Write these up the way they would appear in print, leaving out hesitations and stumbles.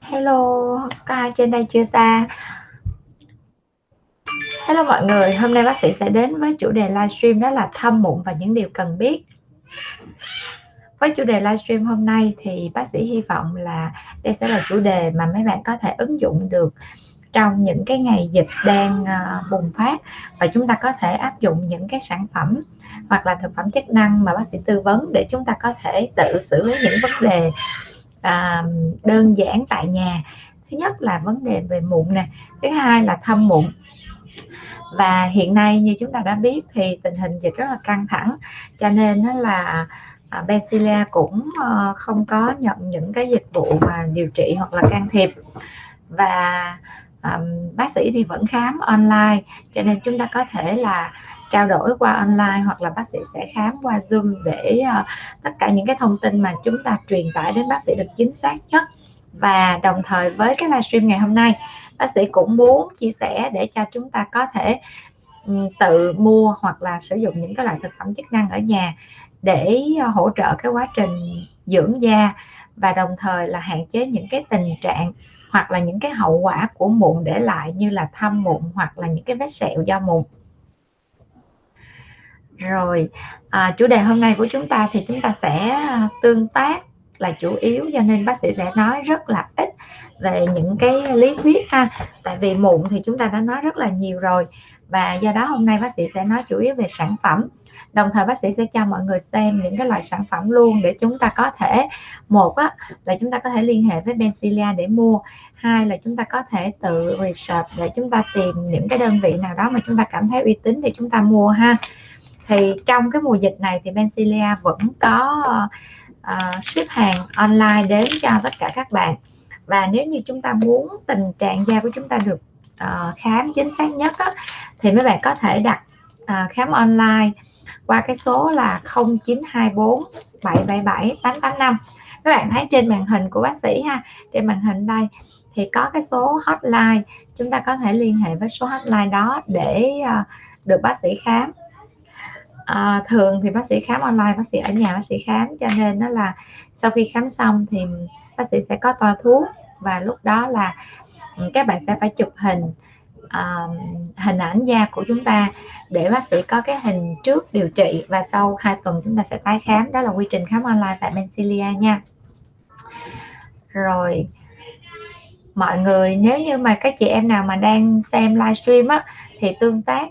Hello, có ai trên đây chưa ta? Hello mọi người, hôm nay bác sĩ sẽ đến với chủ đề livestream đó là thâm mụn và những điều cần biết. Với chủ đề livestream hôm nay thì bác sĩ hy vọng là đây sẽ là chủ đề mà mấy bạn có thể ứng dụng được trong những cái ngày dịch đang bùng phát, và chúng ta có thể áp dụng những cái sản phẩm hoặc là thực phẩm chức năng mà bác sĩ tư vấn để chúng ta có thể tự xử lý những vấn đề đơn giản tại nhà. Thứ nhất là vấn đề về mụn nè, thứ hai là thâm mụn. Và hiện nay như chúng ta đã biết thì tình hình dịch rất là căng thẳng, cho nên đó là Bencilia cũng không có nhận những cái dịch vụ mà điều trị hoặc là can thiệp, và bác sĩ thì vẫn khám online, cho nên chúng ta có thể là trao đổi qua online hoặc là bác sĩ sẽ khám qua Zoom để tất cả những cái thông tin mà chúng ta truyền tải đến bác sĩ được chính xác nhất. Và đồng thời với cái livestream ngày hôm nay, bác sĩ cũng muốn chia sẻ để cho chúng ta có thể tự mua hoặc là sử dụng những cái loại thực phẩm chức năng ở nhà để hỗ trợ cái quá trình dưỡng da, và đồng thời là hạn chế những cái tình trạng hoặc là những cái hậu quả của mụn để lại như là thâm mụn hoặc là những cái vết sẹo do mụn. Rồi, chủ đề hôm nay của chúng ta thì chúng ta sẽ tương tác là chủ yếu, cho nên bác sĩ sẽ nói rất là ít về những cái lý thuyết ha. Tại vì mụn thì chúng ta đã nói rất là nhiều rồi, và do đó hôm nay bác sĩ sẽ nói chủ yếu về sản phẩm. Đồng thời bác sĩ sẽ cho mọi người xem những cái loại sản phẩm luôn để chúng ta có thể, một á, là chúng ta có thể liên hệ với Bencilia để mua, hai là chúng ta có thể tự research để chúng ta tìm những cái đơn vị nào đó mà chúng ta cảm thấy uy tín để chúng ta mua ha. Thì trong cái mùa dịch này thì Bencilia vẫn có ship hàng online đến cho tất cả các bạn, và nếu như chúng ta muốn tình trạng da của chúng ta được khám chính xác nhất á, thì mấy bạn có thể đặt khám online qua cái số là 0924 777 885. Các bạn thấy trên màn hình của bác sĩ ha, trên màn hình đây thì có cái số hotline, chúng ta có thể liên hệ với số hotline đó để được bác sĩ khám. Thường thì bác sĩ khám online, bác sĩ ở nhà bác sĩ khám, cho nên đó là sau khi khám xong thì bác sĩ sẽ có toa thuốc, và lúc đó là các bạn sẽ phải chụp hình ảnh da của chúng ta để bác sĩ có cái hình trước điều trị, và sau 2 tuần chúng ta sẽ tái khám. Đó là quy trình khám online tại Bencilia nha. Rồi mọi người, nếu như mà các chị em nào mà đang xem livestream á thì tương tác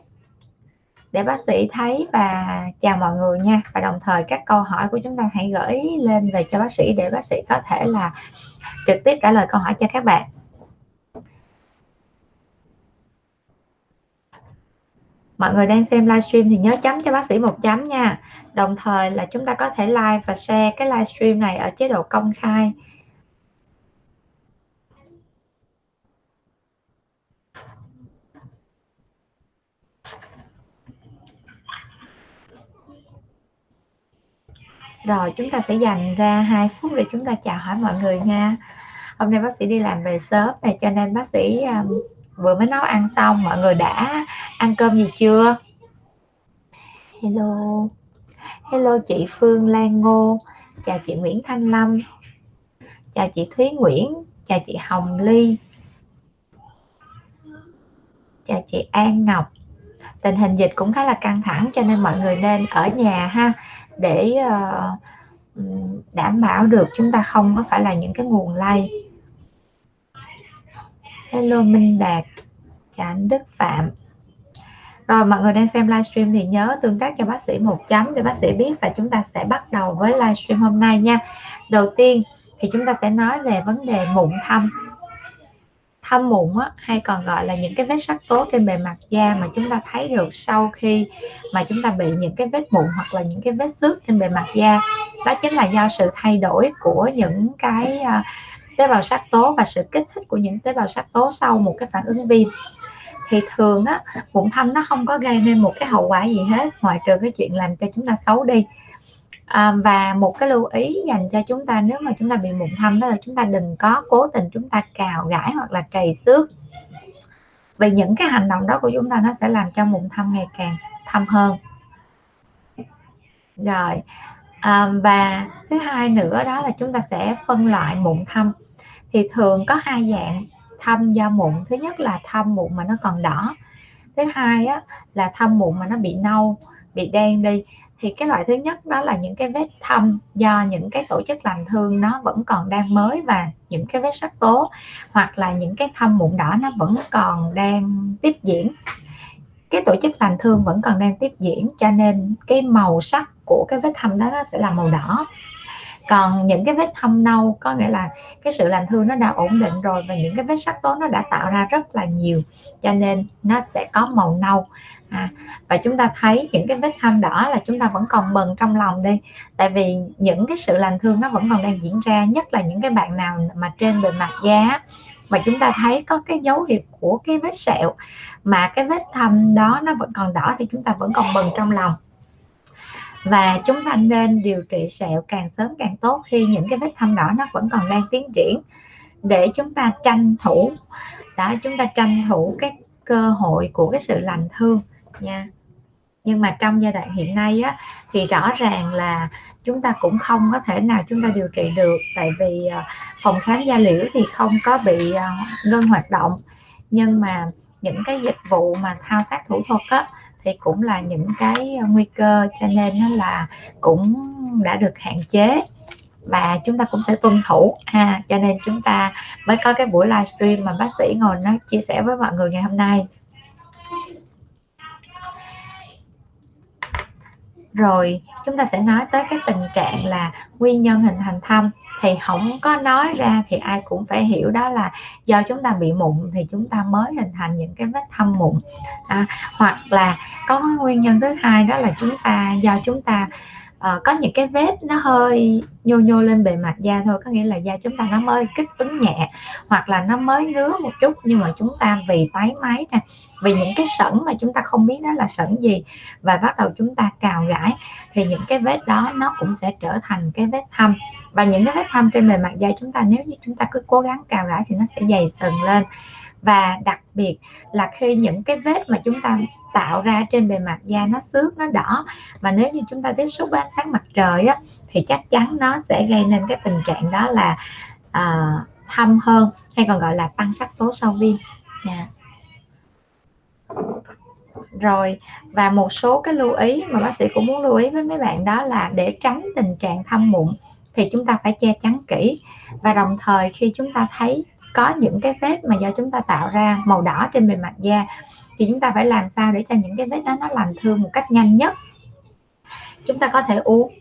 để bác sĩ thấy và chào mọi người nha. Và đồng thời các câu hỏi của chúng ta hãy gửi lên về cho bác sĩ để bác sĩ có thể là trực tiếp trả lời câu hỏi cho các bạn. Mọi người đang xem livestream thì nhớ chấm cho bác sĩ 1 chấm nha. Đồng thời là chúng ta có thể like và share cái livestream này ở chế độ công khai. Rồi chúng ta sẽ dành ra 2 phút để chúng ta chào hỏi mọi người nha. Hôm nay bác sĩ đi làm về sớm này, cho nên bác sĩ vừa mới nấu ăn xong. Mọi người đã ăn cơm gì chưa? Hello, hello chị Phương Lan Ngô, chào chị Nguyễn Thanh Lâm, chào chị Thúy Nguyễn, chào chị Hồng Ly, chào chị An Ngọc. Tình hình dịch cũng khá là căng thẳng, cho nên mọi người nên ở nhà ha, để đảm bảo được chúng ta không có phải là những cái nguồn lây. Hello Minh Đạt, chào anh Đức Phạm. Rồi mọi người đang xem livestream thì nhớ tương tác cho bác sĩ 1 chấm để bác sĩ biết, và chúng ta sẽ bắt đầu với livestream hôm nay nha. Đầu tiên thì chúng ta sẽ nói về vấn đề mụn thâm. Thâm mụn á, hay còn gọi là những cái vết sắc tố trên bề mặt da mà chúng ta thấy được sau khi mà chúng ta bị những cái vết mụn hoặc là những cái vết xước trên bề mặt da. Đó chính là do sự thay đổi của những cái tế bào sắc tố và sự kích thích của những tế bào sắc tố sau một cái phản ứng viêm. Thì thường á, mụn thâm nó không có gây nên một cái hậu quả gì hết, ngoại trừ cái chuyện làm cho chúng ta xấu đi. Và một cái lưu ý dành cho chúng ta nếu mà chúng ta bị mụn thâm đó là chúng ta đừng có cố tình chúng ta cào gãi hoặc là trầy xước, vì những cái hành động đó của chúng ta nó sẽ làm cho mụn thâm ngày càng thâm hơn. Rồi Và thứ hai nữa đó là chúng ta sẽ phân loại mụn thâm. Thì thường có hai dạng thâm do mụn. Thứ nhất là thâm mụn mà nó còn đỏ. Thứ hai á, là thâm mụn mà nó bị nâu, bị đen đi. Thì cái loại thứ nhất đó là những cái vết thâm do những cái tổ chức lành thương nó vẫn còn đang mới, và những cái vết sắc tố, hoặc là những cái thâm mụn đỏ nó vẫn còn đang tiếp diễn. Cái tổ chức lành thương vẫn còn đang tiếp diễn, cho nên cái màu sắc của cái vết thâm đó nó sẽ là màu đỏ. Còn những cái vết thâm nâu có nghĩa là cái sự lành thương nó đã ổn định rồi, và những cái vết sắc tố nó đã tạo ra rất là nhiều, cho nên nó sẽ có màu nâu. Và chúng ta thấy những cái vết thâm đỏ là chúng ta vẫn còn mừng trong lòng đi, tại vì những cái sự lành thương nó vẫn còn đang diễn ra. Nhất là những cái bạn nào mà trên bề mặt da mà chúng ta thấy có cái dấu hiệu của cái vết sẹo mà cái vết thâm đó nó vẫn còn đỏ, thì chúng ta vẫn còn mừng trong lòng. Và chúng ta nên điều trị sẹo càng sớm càng tốt khi những cái vết thâm đỏ nó vẫn còn đang tiến triển, để chúng ta tranh thủ đó, chúng ta tranh thủ cái cơ hội của cái sự lành thương nha. Nhưng mà trong giai đoạn hiện nay á, thì rõ ràng là chúng ta cũng không có thể nào chúng ta điều trị được, tại vì phòng khám da liễu thì không có bị ngưng hoạt động. Nhưng mà những cái dịch vụ mà thao tác thủ thuật á, thì cũng là những cái nguy cơ, cho nên nó là cũng đã được hạn chế, và chúng ta cũng sẽ tuân thủ. Cho nên chúng ta mới có cái buổi livestream mà bác sĩ ngồi nó chia sẻ với mọi người ngày hôm nay. Rồi chúng ta sẽ nói tới cái tình trạng là nguyên nhân hình thành thâm. Thì không có nói ra thì ai cũng phải hiểu đó là do chúng ta bị mụn thì chúng ta mới hình thành những cái vết thâm mụn. Hoặc là có nguyên nhân thứ hai đó là chúng ta do chúng ta có những cái vết nó hơi nhô nhô lên bề mặt da thôi, có nghĩa là da chúng ta nó mới kích ứng nhẹ, hoặc là nó mới ngứa một chút, nhưng mà chúng ta vì táy máy nè, vì những cái sẩn mà chúng ta không biết đó là sẩn gì, và bắt đầu chúng ta cào gãi, thì những cái vết đó nó cũng sẽ trở thành cái vết thâm. Và những cái vết thâm trên bề mặt da chúng ta, nếu như chúng ta cứ cố gắng cào gãi thì nó sẽ dày sừng lên. Và đặc biệt là khi những cái vết mà chúng ta tạo ra trên bề mặt da nó xước, nó đỏ, mà nếu như chúng ta tiếp xúc với ánh sáng mặt trời á, thì chắc chắn nó sẽ gây nên cái tình trạng đó là thâm hơn, hay còn gọi là tăng sắc tố sau viêm. Rồi, và một số cái lưu ý mà bác sĩ cũng muốn lưu ý với mấy bạn đó là để tránh tình trạng thâm mụn thì chúng ta phải che chắn kỹ, và đồng thời khi chúng ta thấy có những cái vết mà do chúng ta tạo ra màu đỏ trên bề mặt da thì chúng ta phải làm sao để cho những cái vết đó nó lành thương một cách nhanh nhất. Chúng ta có thể uống,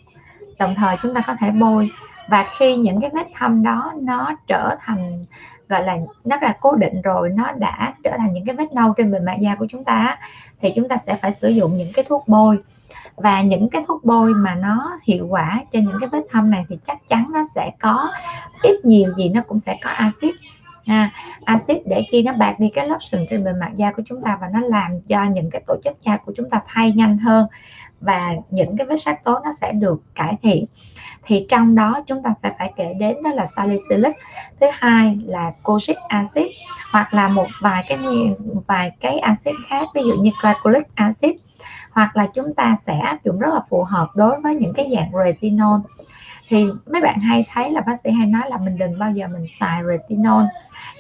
đồng thời chúng ta có thể bôi. Và khi những cái vết thâm đó nó trở thành, gọi là nó là cố định rồi, nó đã trở thành những cái vết nâu trên bề mặt da của chúng ta, thì chúng ta sẽ phải sử dụng những cái thuốc bôi. Và những cái thuốc bôi mà nó hiệu quả cho những cái vết thâm này thì chắc chắn nó sẽ có ít nhiều gì, nó cũng sẽ có axit. Axit để khi nó bạc đi cái lớp sừng trên bề mặt da của chúng ta, và nó làm cho những cái tổ chức da của chúng ta thay nhanh hơn, và những cái vết sắc tố nó sẽ được cải thiện. Thì trong đó chúng ta sẽ phải kể đến đó là salicylic, thứ hai là kojic acid, hoặc là một vài cái acid khác, ví dụ như glycolic acid, hoặc là chúng ta sẽ áp dụng rất là phù hợp đối với những cái dạng retinol. Thì mấy bạn hay thấy là bác sĩ hay nói là mình đừng bao giờ mình xài retinol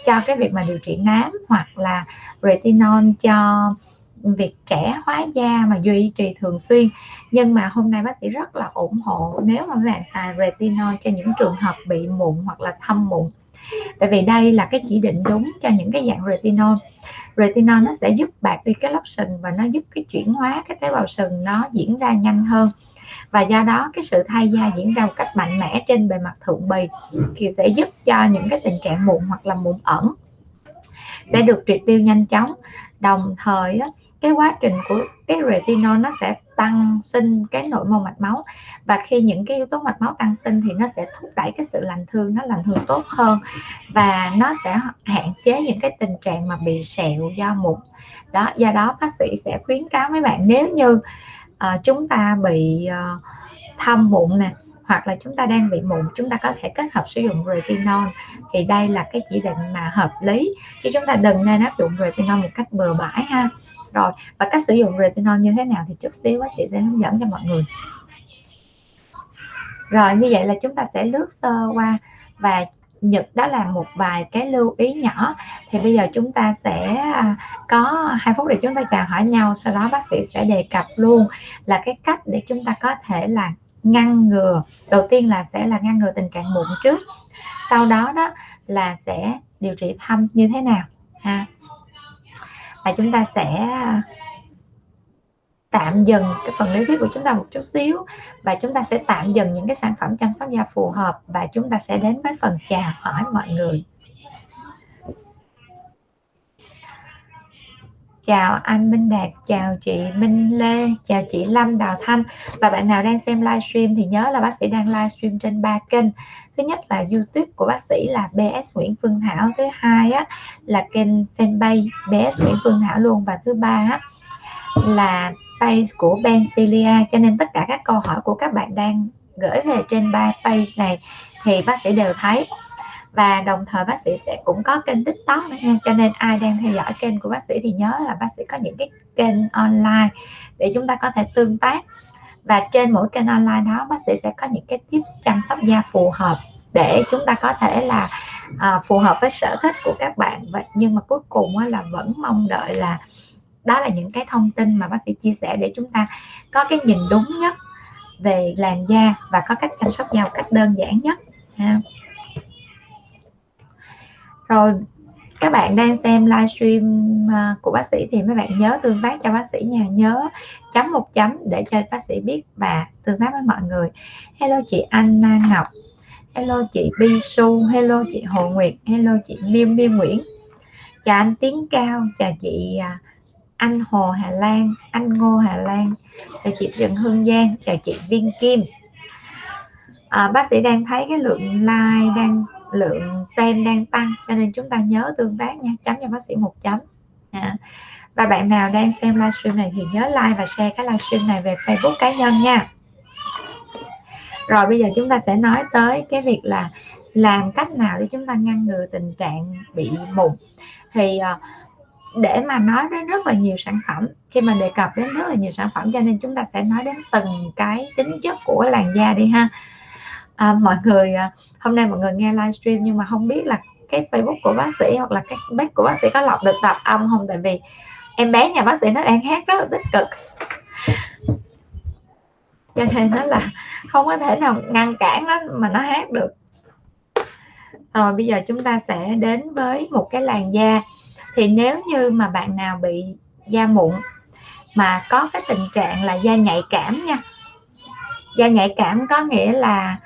cho cái việc mà điều trị nám, hoặc là retinol cho việc trẻ hóa da mà duy trì thường xuyên. Nhưng mà hôm nay bác sĩ rất là ủng hộ nếu mà bạn xài retinol cho những trường hợp bị mụn hoặc là thâm mụn, tại vì đây là cái chỉ định đúng cho những cái dạng retinol. Retinol nó sẽ giúp bạc đi cái lớp sừng, và nó giúp cái chuyển hóa cái tế bào sừng nó diễn ra nhanh hơn, và do đó cái sự thay da diễn ra một cách mạnh mẽ trên bề mặt thượng bì, thì sẽ giúp cho những cái tình trạng mụn hoặc là mụn ẩn sẽ được triệt tiêu nhanh chóng. Đồng thời cái quá trình của cái retinol nó sẽ tăng sinh cái nội mô mạch máu, và khi những cái yếu tố mạch máu tăng sinh thì nó sẽ thúc đẩy cái sự lành thương, nó lành thương tốt hơn, và nó sẽ hạn chế những cái tình trạng mà bị sẹo do mụn đó. Do đó bác sĩ sẽ khuyến cáo mấy bạn, nếu như chúng ta bị thâm mụn nè, hoặc là chúng ta đang bị mụn, chúng ta có thể kết hợp sử dụng retinol, thì đây là cái chỉ định mà hợp lý, chứ chúng ta đừng nên áp dụng retinol một cách bừa bãi ha. Rồi, và cách sử dụng retinol như thế nào thì chút xíu bác sĩ sẽ hướng dẫn cho mọi người. Rồi như vậy là chúng ta sẽ lướt sơ qua, và đó là một vài cái lưu ý nhỏ. Thì bây giờ chúng ta sẽ có 2 phút để chúng ta chào hỏi nhau, sau đó bác sĩ sẽ đề cập luôn là cái cách để chúng ta có thể là ngăn ngừa. Đầu tiên là sẽ là ngăn ngừa tình trạng mụn trước, sau đó đó là sẽ điều trị thâm như thế nào ha. Và chúng ta sẽ tạm dừng cái phần lý thuyết của chúng ta một chút xíu, và chúng ta sẽ tạm dừng những cái sản phẩm chăm sóc da phù hợp, và chúng ta sẽ đến với phần chào hỏi mọi người. Chào anh Minh Đạt, chào chị Minh Lê, chào chị Lâm Đào Thanh. Và bạn nào đang xem livestream thì nhớ là bác sĩ đang livestream trên 3 kênh. Thứ nhất là YouTube của bác sĩ là BS Nguyễn Phương Thảo, thứ hai á, là kênh fanpage BS Nguyễn Phương Thảo luôn, và thứ ba á, là page của Bencilia. Cho nên tất cả các câu hỏi của các bạn đang gửi về trên 3 page này thì bác sĩ đều thấy. Và đồng thời bác sĩ sẽ cũng có kênh TikTok nữa nha. Cho nên ai đang theo dõi kênh của bác sĩ thì nhớ là bác sĩ có những cái kênh online để chúng ta có thể tương tác. Và trên mỗi kênh online đó bác sĩ sẽ có những cái tips chăm sóc da phù hợp để chúng ta có thể là phù hợp với sở thích của các bạn. Nhưng mà cuối cùng là vẫn mong đợi là đó là những cái thông tin mà bác sĩ chia sẻ để chúng ta có cái nhìn đúng nhất về làn da và có cách chăm sóc da một cách đơn giản nhất ha. Rồi các bạn đang xem livestream của bác sĩ thì mấy bạn nhớ tương tác cho bác sĩ nha, nhớ chấm một chấm để cho bác sĩ biết và tương tác với mọi người. Hello chị Anna Ngọc, hello chị Bisu, hello chị Hồ Nguyệt, hello chị Miêm Miêm Nguyễn, chào anh Tiến Cao, chào chị anh Hồ Hà Lan, anh Ngô Hà Lan, chào chị Trần Hương Giang, chào chị Viên Kim. Bác sĩ đang thấy cái lượng like, lượng xem đang tăng, cho nên chúng ta nhớ tương tác nha, chấm cho bác sĩ một chấm. Và bạn nào đang xem livestream này thì nhớ like và share cái livestream này về Facebook cá nhân nha. Rồi bây giờ chúng ta sẽ nói tới cái việc là làm cách nào để chúng ta ngăn ngừa tình trạng bị mụn. Thì để mà nói đến rất là nhiều sản phẩm, khi mà đề cập đến rất là nhiều sản phẩm, cho nên chúng ta sẽ nói đến từng cái tính chất của làn da đi ha. Mọi người hôm nay mọi người nghe livestream nhưng mà không biết là cái Facebook của bác sĩ hoặc là cái page của bác sĩ có lọc được tạp âm không, tại vì em bé nhà bác sĩ nó đang hát rất là tích cực, cho nên nó là không có thể nào ngăn cản nó mà nó hát được. Rồi bây giờ chúng ta sẽ đến với một cái làn da. Thì nếu như mà bạn nào bị da mụn mà có cái tình trạng là da nhạy cảm nha, da nhạy cảm có nghĩa là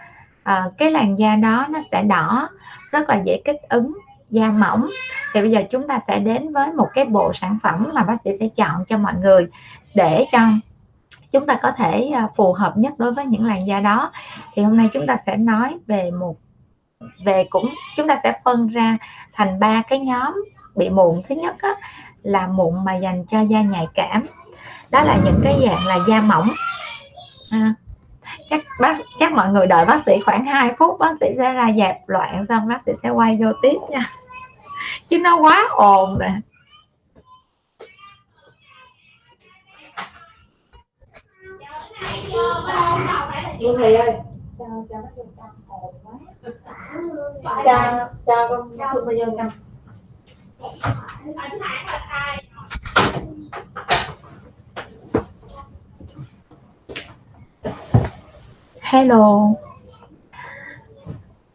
cái làn da đó nó sẽ đỏ, rất là dễ kích ứng, da mỏng. Thì bây giờ chúng ta sẽ đến với một cái bộ sản phẩm mà bác sĩ sẽ chọn cho mọi người để cho chúng ta có thể phù hợp nhất đối với những làn da đó. Thì hôm nay chúng ta sẽ nói về chúng ta sẽ phân ra thành 3 cái nhóm bị mụn. Thứ nhất là mụn mà dành cho da nhạy cảm, đó là những cái dạng là da mỏng. Chắc mọi người đợi bác sĩ khoảng 2 phút, bác sĩ sẽ ra dẹp loạn xong bác sĩ sẽ quay vô tiếp nha, chứ nó quá ồn rồi. Hello,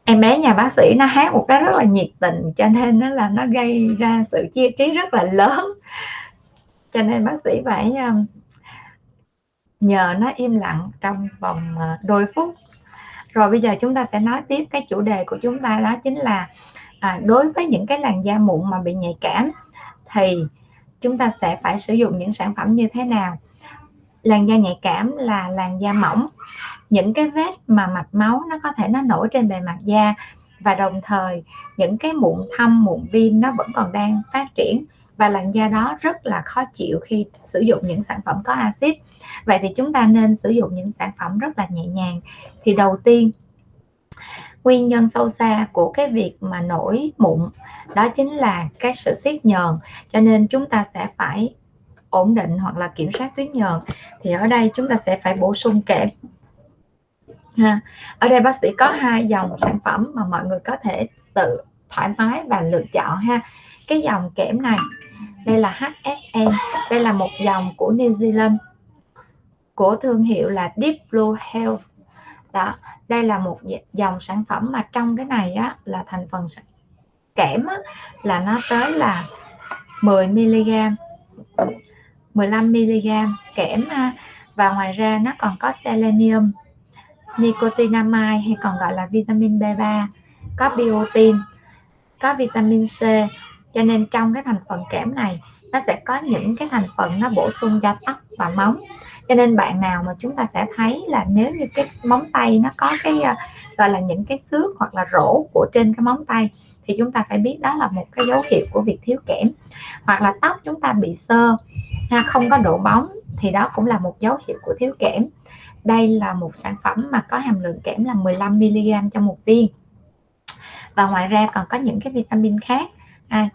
em bé nhà bác sĩ nó hát một cái rất là nhiệt tình, cho nên nó là nó gây ra sự chia trí rất là lớn, cho nên bác sĩ phải nhờ nó im lặng trong vòng đôi phút. Rồi bây giờ chúng ta sẽ nói tiếp cái chủ đề của chúng ta, đó chính là đối với những cái làn da mụn mà bị nhạy cảm thì chúng ta sẽ phải sử dụng những sản phẩm như thế nào. Làn da nhạy cảm là làn da mỏng, những cái vết mà mạch máu nó có thể nó nổi trên bề mặt da, và đồng thời những cái mụn thâm, mụn viêm nó vẫn còn đang phát triển, và làn da đó rất là khó chịu khi sử dụng những sản phẩm có axit. Vậy thì chúng ta nên sử dụng những sản phẩm rất là nhẹ nhàng. Thì đầu tiên, nguyên nhân sâu xa của cái việc mà nổi mụn đó chính là cái sự tiết nhờn, cho nên chúng ta sẽ phải ổn định hoặc là kiểm soát tuyến nhờn. Thì ở đây chúng ta sẽ phải bổ sung kẽm. Ha. Ở đây bác sĩ có hai dòng sản phẩm mà mọi người có thể tự thoải mái và lựa chọn ha. Cái dòng kẽm này, đây là HSE, đây là một dòng của New Zealand của thương hiệu là Deep Blue Health. Đó, đây là một dòng sản phẩm mà trong cái này á, là thành phần kẽm á, là nó tới là 10mg 15mg kẽm ha. Và ngoài ra nó còn có selenium, nicotinamide hay còn gọi là vitamin B3, có biotin, có vitamin C. Cho nên trong cái thành phần kẽm này nó sẽ có những cái thành phần nó bổ sung da tóc và móng. Cho nên bạn nào mà chúng ta sẽ thấy là nếu như cái móng tay nó có cái gọi là những cái xước hoặc là rỗ của trên cái móng tay thì chúng ta phải biết đó là một cái dấu hiệu của việc thiếu kẽm. Hoặc là tóc chúng ta bị xơ, không có độ bóng thì đó cũng là một dấu hiệu của thiếu kẽm. Đây là một sản phẩm mà có hàm lượng kẽm là 15mg cho một viên. Và ngoài ra còn có những cái vitamin khác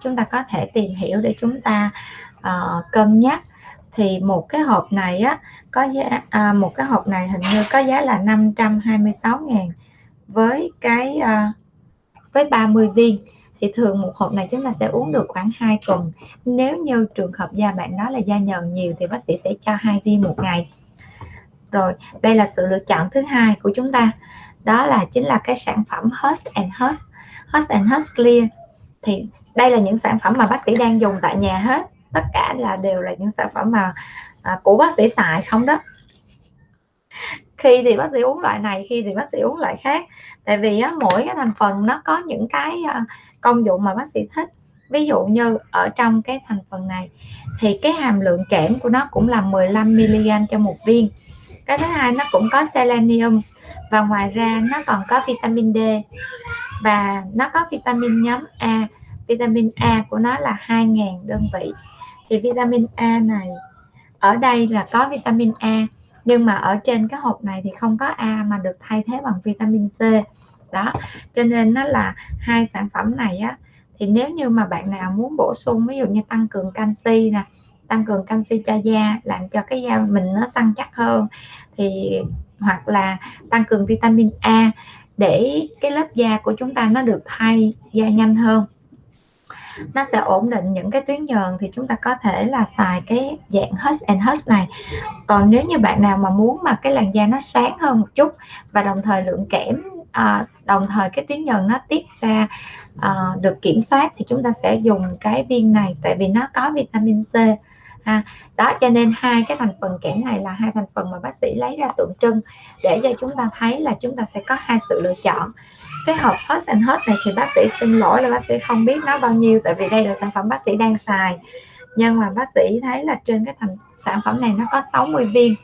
chúng ta có thể tìm hiểu để chúng ta cân nhắc. Thì một cái hộp này á, có giá, một cái hộp này hình như có giá là 526.000 với cái với 30 viên. Thì thường một hộp này chúng ta sẽ uống được khoảng 2 tuần. Nếu như trường hợp da bạn đó là da nhờn nhiều thì bác sĩ sẽ cho 2 viên một ngày. Rồi, đây là sự lựa chọn thứ hai của chúng ta. Đó là chính là cái sản phẩm Hust & Hust, Hust & Hust Clear. Thì đây là những sản phẩm mà bác sĩ đang dùng tại nhà hết. Tất cả là đều là những sản phẩm mà của bác sĩ xài không đó. Khi thì bác sĩ uống loại này, khi thì bác sĩ uống loại khác. Tại vì mỗi cái thành phần nó có những cái công dụng mà bác sĩ thích. Ví dụ như ở trong cái thành phần này thì cái hàm lượng kẽm của nó cũng là 15mg cho một viên. Cái thứ hai nó cũng có selenium. Và ngoài ra nó còn có vitamin D. Và nó có vitamin nhóm A. Vitamin A của nó là 2.000 đơn vị. Thì vitamin A này, ở đây là có vitamin A, nhưng mà ở trên cái hộp này thì không có A mà được thay thế bằng vitamin C. Đó, cho nên nó là hai sản phẩm này á, thì nếu như mà bạn nào muốn bổ sung, ví dụ như tăng cường canxi nè, tăng cường canxi cho da, làm cho cái da mình nó săn chắc hơn, thì hoặc là tăng cường vitamin A để cái lớp da của chúng ta nó được thay da nhanh hơn, nó sẽ ổn định những cái tuyến nhờn, thì chúng ta có thể là xài cái dạng Hust & Hust này. Còn nếu như bạn nào mà muốn mà cái làn da nó sáng hơn một chút và đồng thời lượng kẽm, đồng thời cái tuyến nhờn nó tiết ra được kiểm soát thì chúng ta sẽ dùng cái viên này, tại vì nó có vitamin C. Đó, cho nên hai cái thành phần kẽm này là hai thành phần mà bác sĩ lấy ra tượng trưng để cho chúng ta thấy là chúng ta sẽ có hai sự lựa chọn. Cái hộp Hust & Hust này thì bác sĩ xin lỗi là bác sĩ không biết nó bao nhiêu, tại vì đây là sản phẩm bác sĩ đang xài. Nhưng mà bác sĩ thấy là trên cái sản phẩm này nó có 60 viên.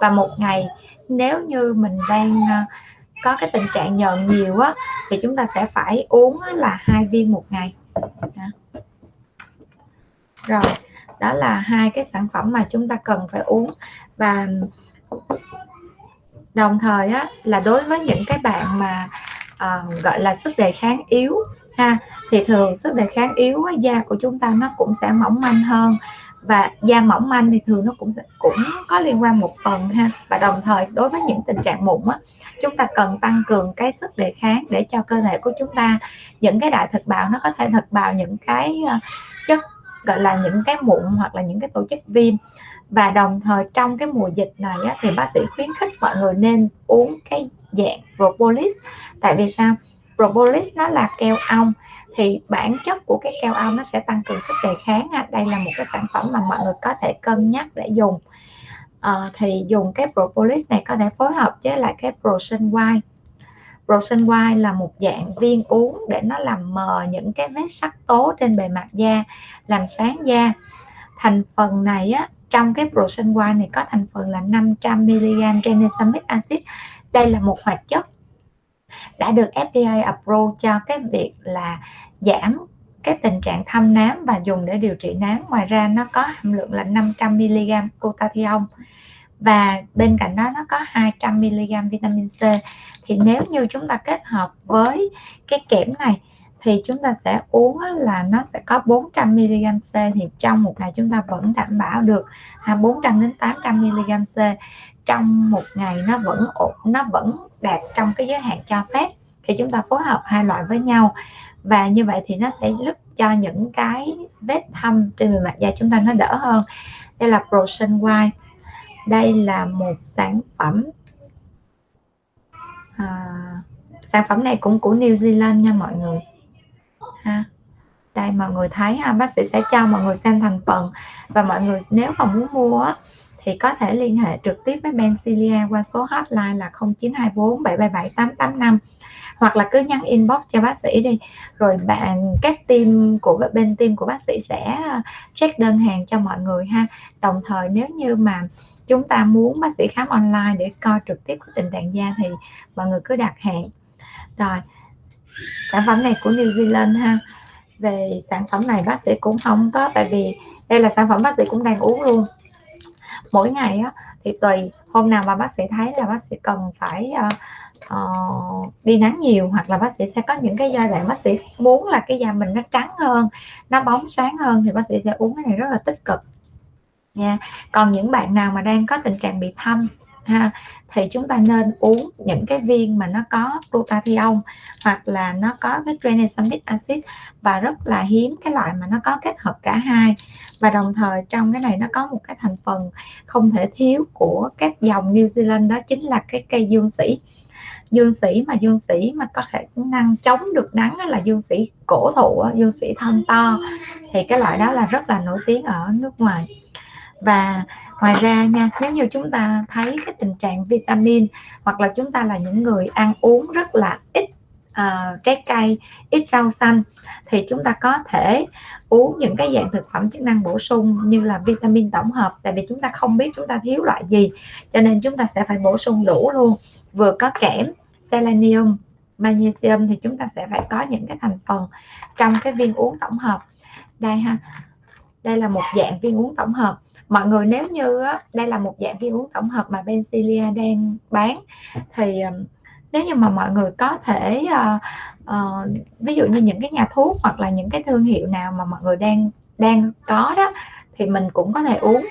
Và một ngày nếu như mình đang có cái tình trạng nhờn nhiều á, thì chúng ta sẽ phải uống là 2 viên một ngày. Rồi, đó là hai cái sản phẩm mà chúng ta cần phải uống. Và đồng thời á, là đối với những cái bạn mà gọi là sức đề kháng yếu ha, thì thường sức đề kháng yếu da của chúng ta nó cũng sẽ mỏng manh hơn, và da mỏng manh thì thường nó cũng có liên quan một phần ha. Và đồng thời đối với những tình trạng mụn á, chúng ta cần tăng cường cái sức đề kháng để cho cơ thể của chúng ta, những cái đại thực bào nó có thể thực bào những cái chất gọi là những cái mụn hoặc là những cái tổ chức viêm. Và đồng thời trong cái mùa dịch này á, thì bác sĩ khuyến khích mọi người nên uống cái dạng propolis. Tại vì sao? Propolis nó là keo ong, thì bản chất của cái keo ong nó sẽ tăng cường sức đề kháng. Đây là một cái sản phẩm mà mọi người có thể cân nhắc để dùng. Thì dùng cái propolis này có thể phối hợp với lại cái Pro-Syn-White. Pro-Syn-White là một dạng viên uống để nó làm mờ những cái vết sắc tố trên bề mặt da, làm sáng da. Thành phần này á, trong cái Pro-Syn-White này có thành phần là 500mg Tranexamic acid. Đây là một hoạt chất đã được FDA approve cho cái việc là giảm cái tình trạng thâm nám và dùng để điều trị nám. Ngoài ra nó có hàm lượng là 500mg glutathione, và bên cạnh đó nó có 200mg vitamin C. Thì nếu như chúng ta kết hợp với cái kẽm này thì chúng ta sẽ uống là nó sẽ có 400mg C, thì trong một ngày chúng ta vẫn đảm bảo được 400 đến 800mg C. trong một ngày nó vẫn ổn, nó vẫn đạt trong cái giới hạn cho phép thì chúng ta phối hợp hai loại với nhau, và như vậy thì nó sẽ giúp cho những cái vết thâm trên bề mặt da chúng ta nó đỡ hơn. Đây là Pro-Syn-White, đây là một sản phẩm sản phẩm này cũng của New Zealand nha mọi người ha. Đây mọi người thấy ha, bác sĩ sẽ cho mọi người xem thành phần, và mọi người nếu mà muốn mua thì có thể liên hệ trực tiếp với Bencilia qua số hotline là 0924 777 885, hoặc là cứ nhắn inbox cho bác sĩ đi, rồi các team của bên team của bác sĩ sẽ check đơn hàng cho mọi người ha. Đồng thời nếu như mà chúng ta muốn bác sĩ khám online để coi trực tiếp cái tình trạng da thì mọi người cứ đặt hẹn. Rồi sản phẩm này của New Zealand ha. Về sản phẩm này bác sĩ cũng không có, tại vì đây là sản phẩm bác sĩ cũng đang uống luôn mỗi ngày á, thì tùy hôm nào mà bác sĩ thấy là bác sĩ cần phải đi nắng nhiều, hoặc là bác sĩ sẽ có những cái giai đoạn bác sĩ muốn là cái da mình nó trắng hơn, nó bóng sáng hơn, thì bác sĩ sẽ uống cái này rất là tích cực nha. Còn những bạn nào mà đang có tình trạng bị thâm ha, thì chúng ta nên uống những cái viên mà nó có glutathione hoặc là nó có cái tranexamic acid, và rất là hiếm cái loại mà nó có kết hợp cả hai. Và đồng thời trong cái này nó có một cái thành phần không thể thiếu của các dòng New Zealand, đó chính là cái cây dương sỉ. Dương sỉ mà có thể ngăn chống được nắng là dương sỉ cổ thụ, dương sỉ thân to, thì cái loại đó là rất là nổi tiếng ở nước ngoài. Và ngoài ra nha, nếu như chúng ta thấy cái tình trạng vitamin, hoặc là chúng ta là những người ăn uống rất là ít trái cây, ít rau xanh, thì chúng ta có thể uống những cái dạng thực phẩm chức năng bổ sung như là vitamin tổng hợp, tại vì chúng ta không biết chúng ta thiếu loại gì, cho nên chúng ta sẽ phải bổ sung đủ luôn, vừa có kẽm, selenium, magnesium, thì chúng ta sẽ phải có những cái thành phần trong cái viên uống tổng hợp. Đây ha, đây là một dạng viên uống tổng hợp. Mọi người nếu như đây là một dạng viên uống tổng hợp mà Bencilia đang bán, thì nếu như mà mọi người có thể ví dụ như những cái nhà thuốc hoặc là những cái thương hiệu nào mà mọi người đang có đó, thì mình cũng có thể uống.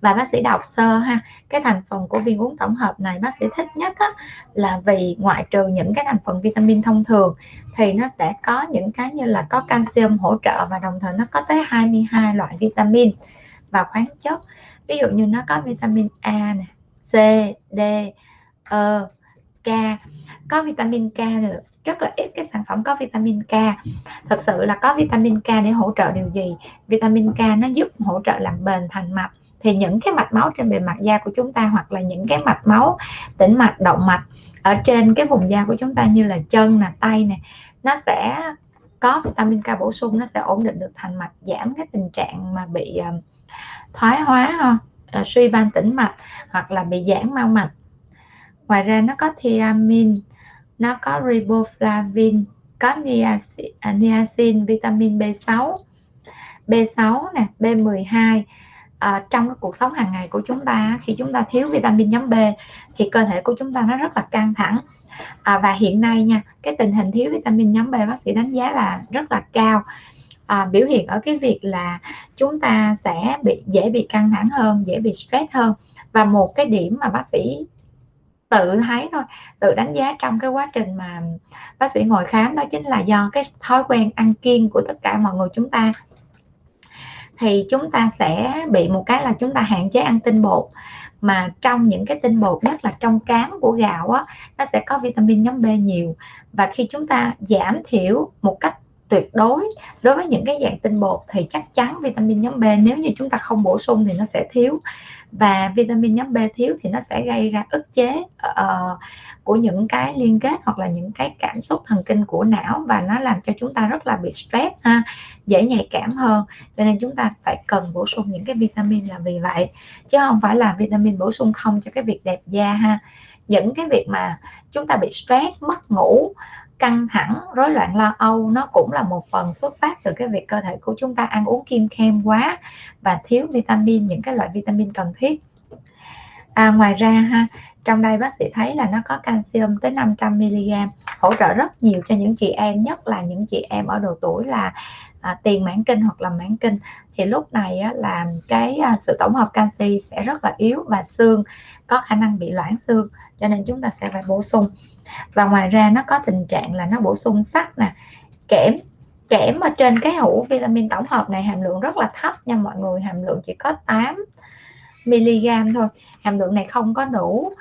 Và bác sĩ đọc sơ ha, cái thành phần của viên uống tổng hợp này bác sĩ thích nhất á, là vì ngoại trừ những cái thành phần vitamin thông thường thì nó sẽ có những cái như là có canxi hỗ trợ, và đồng thời nó có tới 22 loại vitamin và khoáng chất, ví dụ như nó có vitamin A nè, C, D, E, K. Có vitamin K thì rất là ít cái sản phẩm có vitamin K. Thật sự là có vitamin K để hỗ trợ điều gì? Vitamin K nó giúp hỗ trợ làm bền thành mạch, thì những cái mạch máu trên bề mặt da của chúng ta, hoặc là những cái mạch máu tĩnh mạch, động mạch ở trên cái vùng da của chúng ta như là chân nè, tay nè, nó sẽ có vitamin K bổ sung, nó sẽ ổn định được thành mạch, giảm cái tình trạng mà bị thoái hóa, suy van tĩnh mạch, hoặc là bị giãn mao mạch. Ngoài ra nó có thiamin, nó có riboflavin, có niacin, vitamin B6, nè, B12. Trong cái cuộc sống hàng ngày của chúng ta, khi chúng ta thiếu vitamin nhóm B thì cơ thể của chúng ta nó rất là căng thẳng. Và hiện nay nha, cái tình hình thiếu vitamin nhóm B bác sĩ đánh giá là rất là cao. Biểu hiện ở cái việc là chúng ta sẽ dễ bị căng thẳng hơn, dễ bị stress hơn. Và một cái điểm mà bác sĩ tự thấy thôi, tự đánh giá trong cái quá trình mà bác sĩ ngồi khám, đó chính là do cái thói quen ăn kiêng của tất cả mọi người chúng ta. Thì chúng ta sẽ bị một cái là chúng ta hạn chế ăn tinh bột, mà trong những cái tinh bột, nhất là trong cám của gạo á, nó sẽ có vitamin nhóm B nhiều. Và khi chúng ta giảm thiểu một cách tuyệt đối đối với những cái dạng tinh bột thì chắc chắn vitamin nhóm B nếu như chúng ta không bổ sung thì nó sẽ thiếu, và vitamin nhóm B thiếu thì nó sẽ gây ra ức chế của những cái liên kết hoặc là những cái cảm xúc thần kinh của não, và nó làm cho chúng ta rất là bị stress ha, dễ nhạy cảm hơn, cho nên chúng ta phải cần bổ sung những cái vitamin là vì vậy, chứ không phải là vitamin bổ sung không cho cái việc đẹp da ha. Những cái việc mà chúng ta bị stress, mất ngủ, căng thẳng, rối loạn lo âu, nó cũng là một phần xuất phát từ cái việc cơ thể của chúng ta ăn uống kiêng khem quá và thiếu vitamin, những cái loại vitamin cần thiết. Ngoài ra ha, trong đây bác sĩ thấy là nó có calcium tới 500 mg, hỗ trợ rất nhiều cho những chị em, nhất là những chị em ở độ tuổi là tiền mãn kinh hoặc là mãn kinh, thì lúc này là cái sự tổng hợp canxi sẽ rất là yếu và xương có khả năng bị loãng xương, cho nên chúng ta sẽ phải bổ sung. Và ngoài ra nó có tình trạng là nó bổ sung sắt nè, kẽm. Kẽm ở trên cái hũ vitamin tổng hợp này hàm lượng rất là thấp nha mọi người, hàm lượng chỉ có 8 mg thôi. Hàm lượng này không có đủ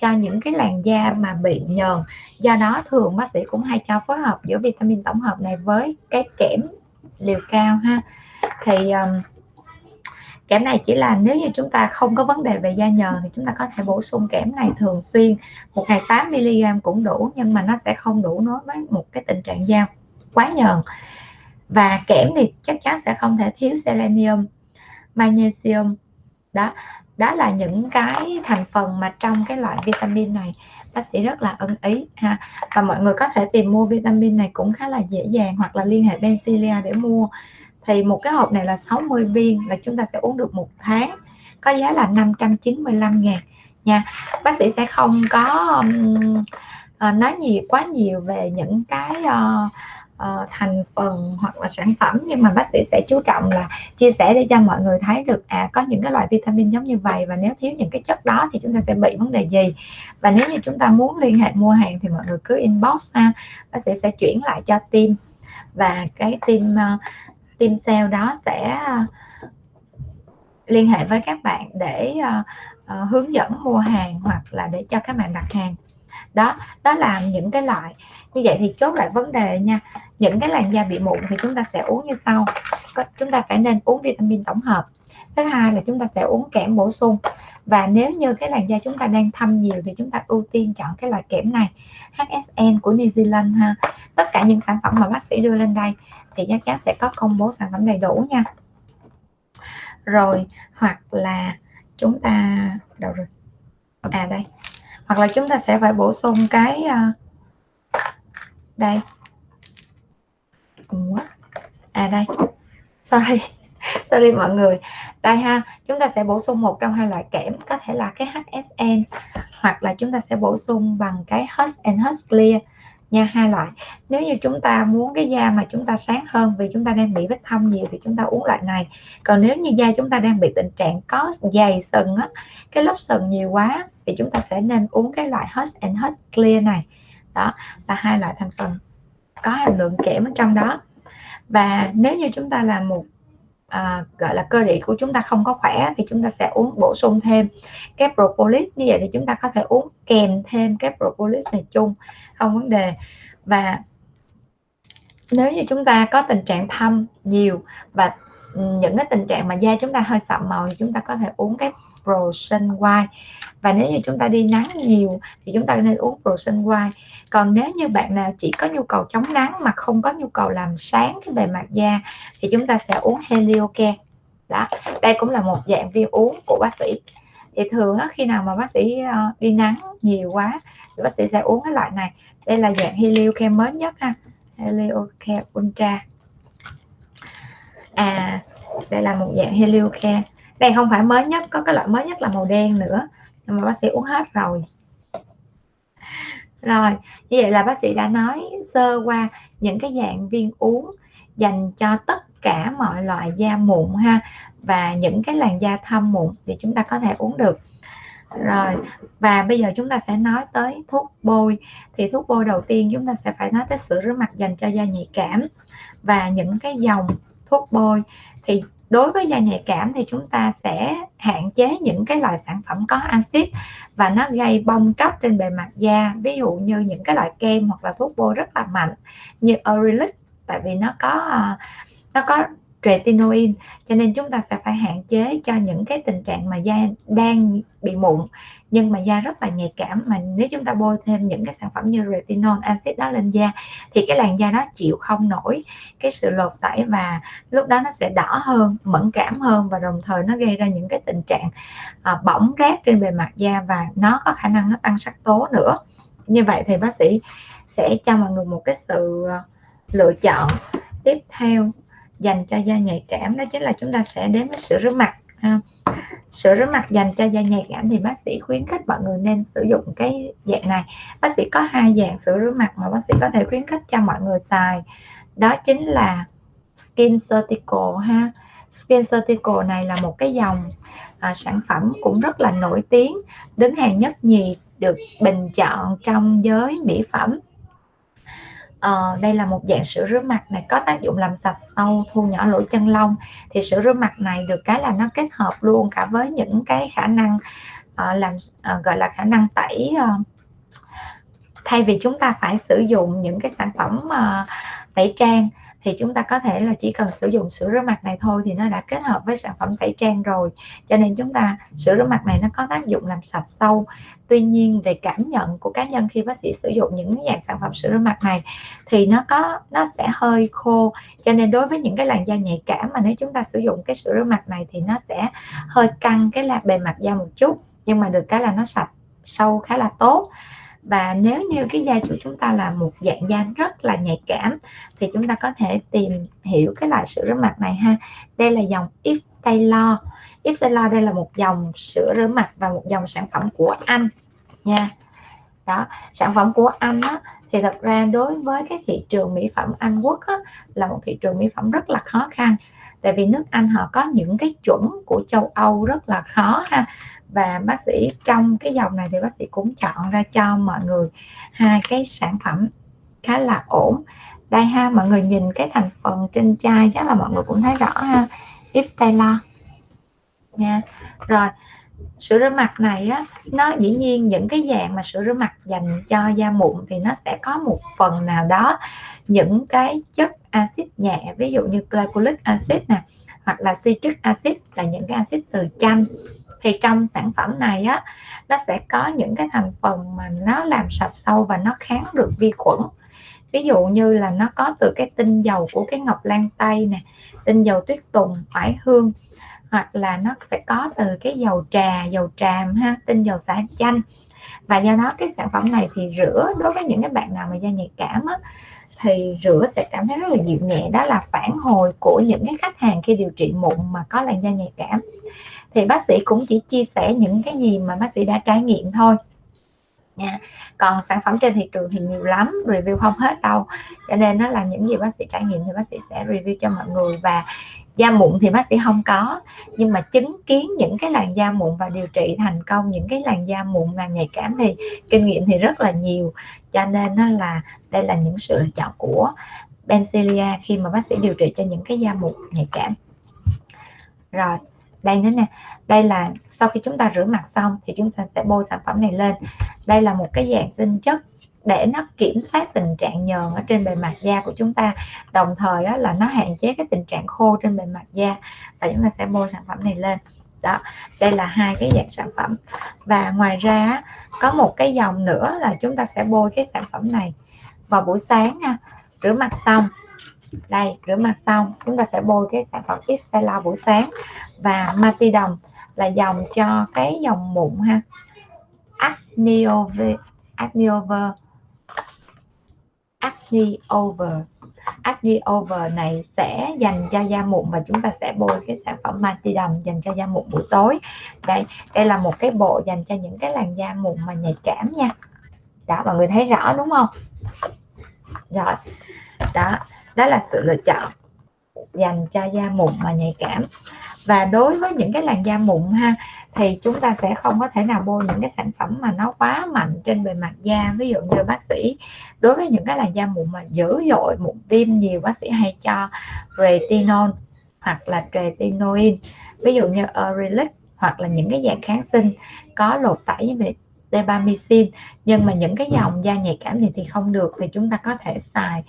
cho những cái làn da mà bị nhờn. Do đó thường bác sĩ cũng hay cho phối hợp giữa vitamin tổng hợp này với cái kẽm liều cao ha. Thì kẽm này chỉ là nếu như chúng ta không có vấn đề về da nhờn thì chúng ta có thể bổ sung kẽm này thường xuyên. Một ngày 8 mg cũng đủ, nhưng mà nó sẽ không đủ đối với một cái tình trạng da quá nhờn. Và kẽm thì chắc chắn sẽ không thể thiếu selenium, magnesium. Đó là những cái thành phần mà trong cái loại vitamin này bác sĩ rất là ưng ý ha. Và mọi người có thể tìm mua vitamin này cũng khá là dễ dàng, hoặc là liên hệ Bencilia để mua. Thì một cái hộp này là 60 viên là chúng ta sẽ uống được 1 tháng, có giá là 595.000 nha. Bác sĩ sẽ không có nói quá nhiều về những cái thành phần hoặc là sản phẩm, nhưng mà bác sĩ sẽ chú trọng là chia sẻ để cho mọi người thấy được có những cái loại vitamin giống như vậy, và nếu thiếu những cái chất đó thì chúng ta sẽ bị vấn đề gì. Và nếu như chúng ta muốn liên hệ mua hàng thì mọi người cứ inbox ha, bác sĩ sẽ chuyển lại cho team, và cái team sale đó sẽ liên hệ với các bạn để hướng dẫn mua hàng hoặc là để cho các bạn đặt hàng. Đó là những cái loại như vậy. Thì chốt lại vấn đề nha, những cái làn da bị mụn thì chúng ta sẽ uống như sau. Chúng ta phải nên uống vitamin tổng hợp. Thứ hai là chúng ta sẽ uống kẽm bổ sung. Và nếu như cái làn da chúng ta đang thâm nhiều thì chúng ta ưu tiên chọn cái loại kẽm này, HSE của New Zealand ha. Tất cả những sản phẩm mà bác sĩ đưa lên đây thì chắc chắn sẽ có công bố sản phẩm đầy đủ nha. Rồi, hoặc là chúng ta đâu rồi? Đây. Hoặc là chúng ta sẽ phải bổ sung cái đây. Đây. Sorry mọi người. Đây ha, chúng ta sẽ bổ sung một trong hai loại kẽm, có thể là cái HSN hoặc là chúng ta sẽ bổ sung bằng cái Hust and Hust Clear nha, hai loại. Nếu như chúng ta muốn cái da mà chúng ta sáng hơn vì chúng ta đang bị vết thâm nhiều thì chúng ta uống loại này. Còn nếu như da chúng ta đang bị tình trạng có dày sừng á, cái lớp sừng nhiều quá thì chúng ta sẽ nên uống cái loại Hust and Hust Clear này. Đó là hai loại thành phần có hàm lượng kẽm ở trong đó. Và nếu như chúng ta là một gọi là cơ địa của chúng ta không có khỏe thì chúng ta sẽ uống bổ sung thêm cái propolis. Như vậy thì chúng ta có thể uống kèm thêm cái propolis này chung, không vấn đề. Và nếu như chúng ta có tình trạng thâm nhiều và những cái tình trạng mà da chúng ta hơi sậm màu thì chúng ta có thể uống cái Pro-Syn-White. Và nếu như chúng ta đi nắng nhiều thì chúng ta nên uống Pro-Syn-White. Còn nếu như bạn nào chỉ có nhu cầu chống nắng mà không có nhu cầu làm sáng cái bề mặt da thì chúng ta sẽ uống Heliocare. Đó, đây cũng là một dạng viên uống của bác sĩ. Thì thường khi nào mà bác sĩ đi nắng nhiều quá thì bác sĩ sẽ uống cái loại này. Đây là dạng Heliocare mới nhất ha, Heliocare Ultra. Đây là một dạng Heliocare. Đây không phải mới nhất, có cái loại mới nhất là màu đen nữa, nhưng mà bác sĩ uống hết rồi. Rồi, như vậy là bác sĩ đã nói sơ qua những cái dạng viên uống dành cho tất cả mọi loại da mụn ha, và những cái làn da thâm mụn thì chúng ta có thể uống được. Rồi, và bây giờ chúng ta sẽ nói tới thuốc bôi. Thì thuốc bôi đầu tiên chúng ta sẽ phải nói tới sữa rửa mặt dành cho da nhạy cảm và những cái dòng thuốc bôi. Thì đối với da nhạy cảm thì chúng ta sẽ hạn chế những cái loại sản phẩm có axit và nó gây bong tróc trên bề mặt da, ví dụ như những cái loại kem hoặc là thuốc bôi rất là mạnh như Arylic, tại vì nó có tretinoin, cho nên chúng ta sẽ phải hạn chế cho những cái tình trạng mà da đang bị mụn nhưng mà da rất là nhạy cảm. Mà nếu chúng ta bôi thêm những cái sản phẩm như retinol, axit đó lên da thì cái làn da đó chịu không nổi cái sự lột tẩy, và lúc đó nó sẽ đỏ hơn, mẫn cảm hơn, và đồng thời nó gây ra những cái tình trạng bỏng rát trên bề mặt da, và nó có khả năng nó tăng sắc tố nữa. Như vậy thì bác sĩ sẽ cho mọi người một cái sự lựa chọn tiếp theo dành cho da nhạy cảm, đó chính là chúng ta sẽ đến với sữa rửa mặt ha. Sữa rửa mặt dành cho da nhạy cảm thì bác sĩ khuyến khích mọi người nên sử dụng cái dạng này. Bác sĩ có hai dạng sữa rửa mặt mà bác sĩ có thể khuyến khích cho mọi người xài, đó chính là SkinCeutical ha. SkinCeutical này là một cái dòng sản phẩm cũng rất là nổi tiếng, đứng hàng nhất nhì, được bình chọn trong giới mỹ phẩm. Đây là một dạng sữa rửa mặt này có tác dụng làm sạch sâu, thu nhỏ lỗ chân lông. Thì sữa rửa mặt này được cái là nó kết hợp luôn cả với những cái khả năng gọi là khả năng tẩy. Thay vì chúng ta phải sử dụng những cái sản phẩm tẩy trang thì chúng ta có thể là chỉ cần sử dụng sữa rửa mặt này thôi thì nó đã kết hợp với sản phẩm tẩy trang rồi. Cho nên chúng ta sữa rửa mặt này nó có tác dụng làm sạch sâu. Tuy nhiên về cảm nhận của cá nhân khi bác sĩ sử dụng những dạng sản phẩm sữa rửa mặt này thì nó sẽ hơi khô. Cho nên đối với những cái làn da nhạy cảm mà nếu chúng ta sử dụng cái sữa rửa mặt này thì nó sẽ hơi căng cái là bề mặt da một chút. Nhưng mà được cái là nó sạch sâu khá là tốt. Và nếu như cái da của chúng ta là một dạng da rất là nhạy cảm thì chúng ta có thể tìm hiểu cái loại sữa rửa mặt này ha. Đây là dòng Iftela. Iftela đây là một dòng sữa rửa mặt và một dòng sản phẩm của Anh nha. Đó, sản phẩm của Anh á, thì thật ra đối với cái thị trường mỹ phẩm Anh Quốc á, là một thị trường mỹ phẩm rất là khó khăn. Tại vì nước Anh họ có những cái chuẩn của châu Âu rất là khó ha. Và bác sĩ trong cái dòng này thì bác sĩ cũng chọn ra cho mọi người hai cái sản phẩm khá là ổn. Đây ha, mọi người nhìn cái thành phần trên chai chắc là mọi người cũng thấy rõ ha, Iftela nha. Rồi sữa rửa mặt này á, nó dĩ nhiên những cái dạng mà sữa rửa mặt dành cho da mụn thì nó sẽ có một phần nào đó những cái chất axit nhẹ, ví dụ như glycolic acid nè, hoặc là citric acid, là những cái axit từ chanh. Thì trong sản phẩm này á, nó sẽ có những cái thành phần mà nó làm sạch sâu và nó kháng được vi khuẩn. Ví dụ như là nó có từ cái tinh dầu của cái ngọc lan tây nè, tinh dầu tuyết tùng, oải hương, hoặc là nó sẽ có từ cái dầu tràm ha, tinh dầu xả chanh. Và do đó cái sản phẩm này thì rửa đối với những cái bạn nào mà da nhạy cảm á, thì rửa sẽ cảm thấy rất là dịu nhẹ. Đó là phản hồi của những cái khách hàng khi điều trị mụn mà có làn da nhạy cảm. Thì bác sĩ cũng chỉ chia sẻ những cái gì mà bác sĩ đã trải nghiệm thôi nha. Còn sản phẩm trên thị trường thì nhiều lắm, review không hết đâu. Cho nên đó là những gì bác sĩ trải nghiệm thì bác sĩ sẽ review cho mọi người. Và da mụn thì bác sĩ không có, nhưng mà chứng kiến những cái làn da mụn và điều trị thành công những cái làn da mụn và nhạy cảm thì kinh nghiệm thì rất là nhiều. Cho nên đó là đây là những sự lựa chọn của Bencilia khi mà bác sĩ điều trị cho những cái da mụn nhạy cảm. Rồi đây nữa nè, đây là sau khi chúng ta rửa mặt xong thì chúng ta sẽ bôi sản phẩm này lên. Đây là một cái dạng tinh chất để nó kiểm soát tình trạng nhờn ở trên bề mặt da của chúng ta, đồng thời đó là nó hạn chế cái tình trạng khô trên bề mặt da. Và chúng ta sẽ bôi sản phẩm này lên. Đó, đây là hai cái dạng sản phẩm. Và ngoài ra có một cái dòng nữa là chúng ta sẽ bôi cái sản phẩm này vào buổi sáng nha. Rửa mặt xong, đây rửa mặt xong chúng ta sẽ bôi cái sản phẩm Iftela buổi sáng. Và Matiderm là dòng cho cái dòng mụn ha, Acneover này sẽ dành cho da mụn. Và chúng ta sẽ bôi cái sản phẩm Matiderm dành cho da mụn buổi tối. Đây là một cái bộ dành cho những cái làn da mụn mà nhạy cảm nha. Đó, mọi người thấy rõ đúng không? Rồi đó là sự lựa chọn dành cho da mụn mà nhạy cảm. Và đối với những cái làn da mụn ha, thì chúng ta sẽ không có thể nào bôi những cái sản phẩm mà nó quá mạnh trên bề mặt da. Ví dụ như bác sĩ đối với những cái làn da mụn mà dữ dội, mụn viêm nhiều, bác sĩ hay cho retinol hoặc là tretinoin, ví dụ như Arylic, hoặc là những cái dạng kháng sinh có lột tẩy về debamycin. Nhưng mà những cái dòng da nhạy cảm thì không được, thì chúng ta có thể xài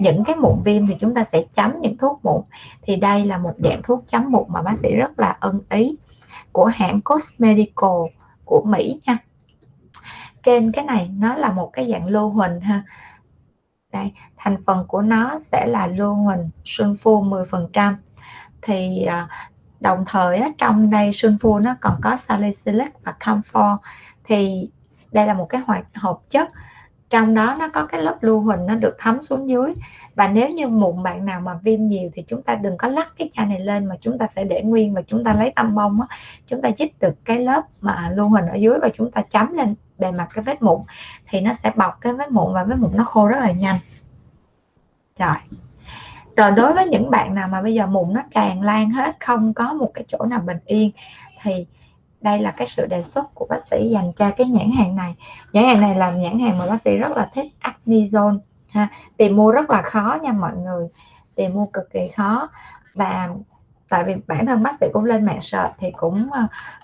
những cái mụn viêm thì chúng ta sẽ chấm những thuốc mụn. Thì đây là một dạng thuốc chấm mụn mà bác sĩ rất là ưng ý, của hãng Cosmedical của Mỹ nha. Trên cái này nó là một cái dạng lưu huỳnh ha. Đây, thành phần của nó sẽ là lưu huỳnh sunfua 10%. Thì đồng thời trong đây sunfua nó còn có salicylic và camphor. Thì đây là một cái hỗn hợp chất, trong đó nó có cái lớp lưu huỳnh nó được thấm xuống dưới. Và nếu như mụn bạn nào mà viêm nhiều thì chúng ta đừng có lắc cái chai này lên, mà chúng ta sẽ để nguyên, và chúng ta lấy tăm bông á, chúng ta chích được cái lớp mà lưu huỳnh ở dưới và chúng ta chấm lên bề mặt cái vết mụn thì nó sẽ bọc cái vết mụn và vết mụn nó khô rất là nhanh. Rồi Rồi đối với những bạn nào mà bây giờ mụn nó tràn lan hết, không có một cái chỗ nào bình yên, thì đây là cái sự đề xuất của bác sĩ dành cho cái nhãn hàng này. Nhãn hàng này là nhãn hàng mà bác sĩ rất là thích, Acnezone ha. Tìm mua rất là khó nha mọi người, tìm mua cực kỳ khó. Và tại vì bản thân bác sĩ cũng lên mạng search thì cũng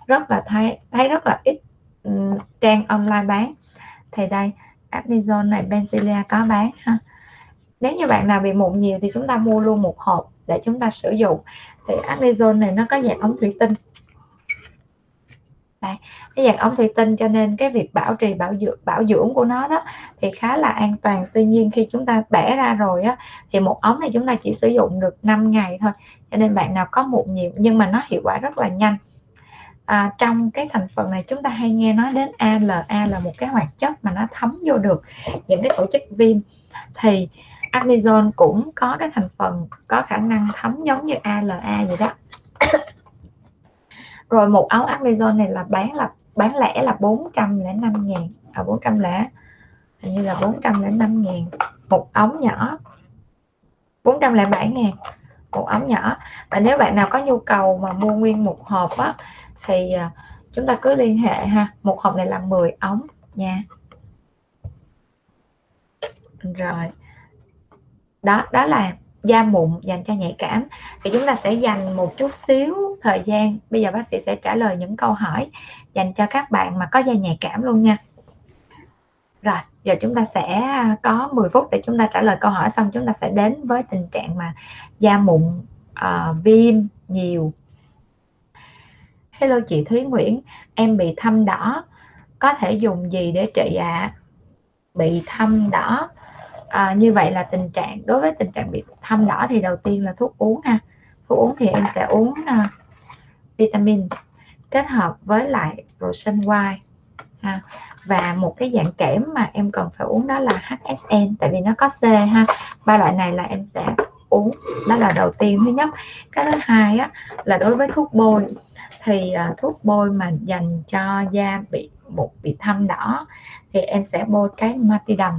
rất là thấy rất là ít trang online bán. Thì đây, Acnezone này Bencilia có bán ha. Nếu như bạn nào bị mụn nhiều thì chúng ta mua luôn một hộp để chúng ta sử dụng. Thì Acnezone này nó có dạng ống thủy tinh. Đây, cái dạng ống thủy tinh cho nên cái việc bảo trì bảo dưỡng của nó đó thì khá là an toàn. Tuy nhiên khi chúng ta bẻ ra rồi á, thì một ống này chúng ta chỉ sử dụng được 5 ngày thôi. Cho nên bạn nào có mụn nhiều nhưng mà nó hiệu quả rất là nhanh. Trong cái thành phần này chúng ta hay nghe nói đến ALA là một cái hoạt chất mà nó thấm vô được những cái tổ chức viêm. Thì Acnezone cũng có cái thành phần có khả năng thấm giống như ALA vậy đó. Rồi một ống Acnezone này là bán lẻ là 405.000, à 400 lẻ, hình như là 405.000 một ống nhỏ, 407.000 một ống nhỏ. Và nếu bạn nào có nhu cầu mà mua nguyên một hộp á, thì chúng ta cứ liên hệ ha. Một hộp này là 10 ống nha. Rồi đó là da mụn dành cho nhạy cảm. Thì chúng ta sẽ dành một chút xíu thời gian, bây giờ bác sĩ sẽ trả lời những câu hỏi dành cho các bạn mà có da nhạy cảm luôn nha. Rồi giờ chúng ta sẽ có 10 phút để chúng ta trả lời câu hỏi, xong chúng ta sẽ đến với tình trạng mà da mụn viêm nhiều. Hello chị Thúy Nguyễn, em bị thâm đỏ, có thể dùng gì để trị ạ? Bị thâm đỏ, như vậy là tình trạng, đối với tình trạng bị thâm đỏ thì đầu tiên là thuốc uống ha. Thuốc uống thì em sẽ uống vitamin kết hợp với lại Pro-Syn-White ha. Và một cái dạng kẽm mà em cần phải uống đó là HSE, tại vì nó có C ha. Ba loại này là em sẽ uống, đó là đầu tiên, thứ nhất. Cái thứ hai á, là đối với thuốc bôi, thì thuốc bôi mà dành cho da bị thâm đỏ thì em sẽ bôi cái Matiderm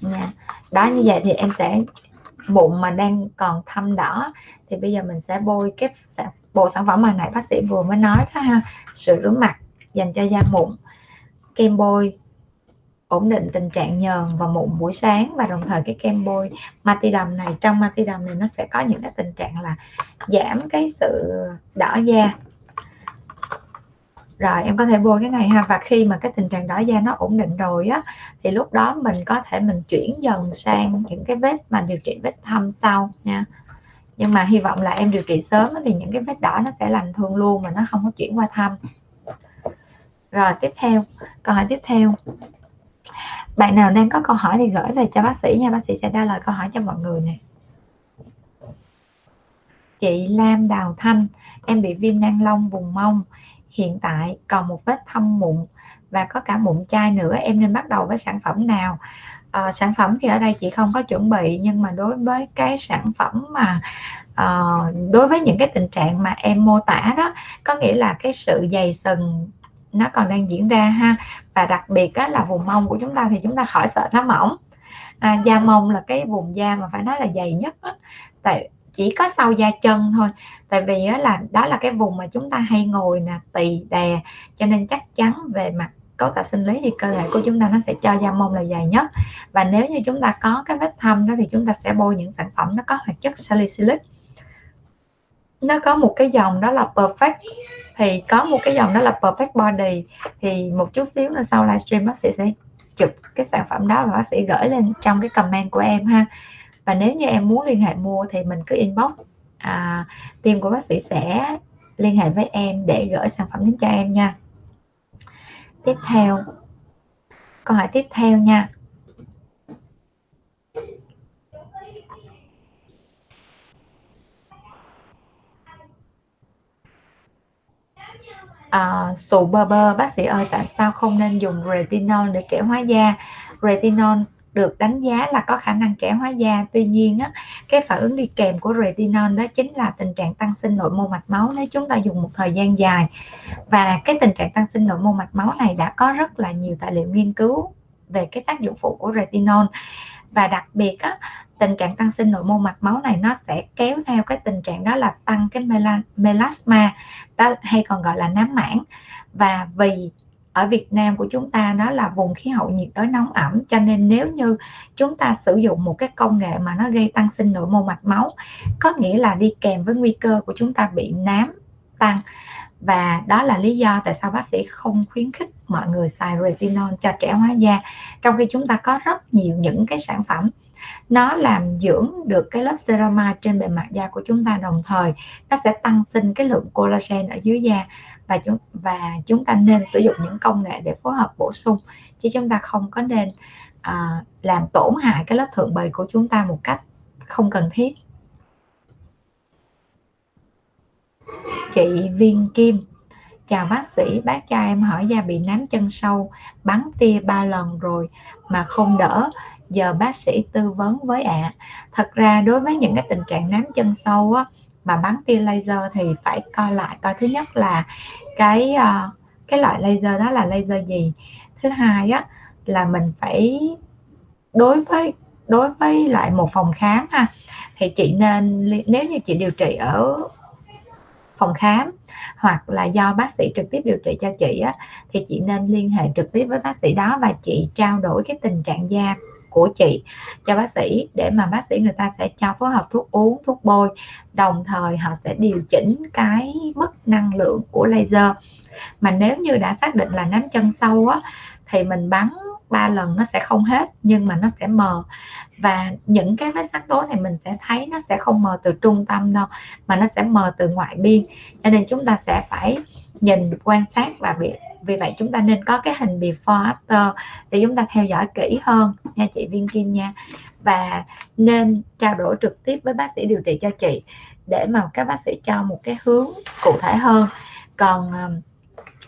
nha. Đó, như vậy thì em sẽ, bụng mà đang còn thâm đỏ thì bây giờ mình sẽ bôi cái bộ sản phẩm mà nãy bác sĩ vừa mới nói đó ha, sữa rửa mặt dành cho da mụn, kem bôi ổn định tình trạng nhờn và mụn buổi sáng, và đồng thời cái kem bôi Matiderm này, trong Matiderm này nó sẽ có những cái tình trạng là giảm cái sự đỏ da. Rồi em có thể bôi cái này ha, và khi mà cái tình trạng đỏ da nó ổn định rồi á, thì lúc đó mình có thể mình chuyển dần sang những cái vết mà điều trị vết thâm sau nha. Nhưng mà hy vọng là em điều trị sớm thì những cái vết đỏ nó sẽ lành thương luôn mà nó không có chuyển qua thâm. Rồi tiếp theo, câu hỏi tiếp theo. Bạn nào đang có câu hỏi thì gửi về cho bác sĩ nha, bác sĩ sẽ trả lời câu hỏi cho mọi người nè. Chị Lam Đào Thanh, em bị viêm nang lông vùng mông, hiện tại còn một vết thâm mụn và có cả mụn chai nữa, em nên bắt đầu với sản phẩm nào? Sản phẩm thì ở đây chị không có chuẩn bị, nhưng mà đối với cái sản phẩm mà đối với những cái tình trạng mà em mô tả đó, có nghĩa là cái sự dày sừng nó còn đang diễn ra ha, và đặc biệt á, là vùng mông của chúng ta thì chúng ta khỏi sợ nó mỏng. Da mông là cái vùng da mà phải nói là dày nhất đó. Tại chỉ có sau da chân thôi, tại vì đó là cái vùng mà chúng ta hay ngồi nè, tì đè, cho nên chắc chắn về mặt cấu tạo sinh lý thì cơ thể của chúng ta nó sẽ cho da mông là dài nhất. Và nếu như chúng ta có cái vết thâm đó thì chúng ta sẽ bôi những sản phẩm nó có hoạt chất salicylic. Nó có một cái dòng đó là Perfect, thì có một cái dòng đó là Perfect Body, thì một chút xíu nữa sau livestream bác sĩ sẽ chụp cái sản phẩm đó và bác sĩ gửi lên trong cái comment của em ha. Và nếu như em muốn liên hệ mua thì mình cứ inbox, team của bác sĩ sẽ liên hệ với em để gửi sản phẩm đến cho em nha. Tiếp theo, câu hỏi tiếp theo nha. Sụ bơ bơ, bác sĩ ơi tại sao không nên dùng retinol để trẻ hóa da? Retinol được đánh giá là có khả năng trẻ hóa da, tuy nhiên á, cái phản ứng đi kèm của retinol đó chính là tình trạng tăng sinh nội mô mạch máu nếu chúng ta dùng một thời gian dài. Và cái tình trạng tăng sinh nội mô mạch máu này đã có rất là nhiều tài liệu nghiên cứu về cái tác dụng phụ của retinol. Và đặc biệt á, tình trạng tăng sinh nội mô mạch máu này nó sẽ kéo theo cái tình trạng đó là tăng cái melasma, hay còn gọi là nám mảng. Và vì ở Việt Nam của chúng ta đó là vùng khí hậu nhiệt đới nóng ẩm, cho nên nếu như chúng ta sử dụng một cái công nghệ mà nó gây tăng sinh nội mô mạch máu, có nghĩa là đi kèm với nguy cơ của chúng ta bị nám tăng. Và đó là lý do tại sao bác sĩ không khuyến khích mọi người xài retinol cho trẻ hóa da, trong khi chúng ta có rất nhiều những cái sản phẩm nó làm dưỡng được cái lớp ceramide trên bề mặt da của chúng ta, đồng thời nó sẽ tăng sinh cái lượng collagen ở dưới da. Và chúng ta nên sử dụng những công nghệ để phối hợp bổ sung, chứ chúng ta không có nên làm tổn hại cái lớp thượng bì của chúng ta một cách không cần thiết. Chị Viên Kim: chào bác sĩ, bác cho em hỏi da bị nám chân sâu, bắn tia 3 lần rồi mà không đỡ, giờ bác sĩ tư vấn với ạ. Thật ra đối với những cái tình trạng nám chân sâu á, mà bắn tia laser thì phải coi lại coi thứ nhất là cái loại laser đó là laser gì. Thứ hai á là mình phải đối với lại một phòng khám ha, thì chị nên, nếu như chị điều trị ở phòng khám hoặc là do bác sĩ trực tiếp điều trị cho chị á, thì chị nên liên hệ trực tiếp với bác sĩ đó và chị trao đổi cái tình trạng da của chị cho bác sĩ, để mà bác sĩ người ta sẽ cho phối hợp thuốc uống, thuốc bôi, đồng thời họ sẽ điều chỉnh cái mức năng lượng của laser. Mà nếu như đã xác định là nám chân sâu á, thì mình bắn 3 lần nó sẽ không hết, nhưng mà nó sẽ mờ. Và những cái vết sắc tố này mình sẽ thấy nó sẽ không mờ từ trung tâm đâu, mà nó sẽ mờ từ ngoại biên, cho nên chúng ta sẽ phải nhìn, quan sát. Và vì vậy chúng ta nên có cái hình before after để chúng ta theo dõi kỹ hơn nha chị Viên Kim nha. Và nên trao đổi trực tiếp với bác sĩ điều trị cho chị để mà các bác sĩ cho một cái hướng cụ thể hơn. Còn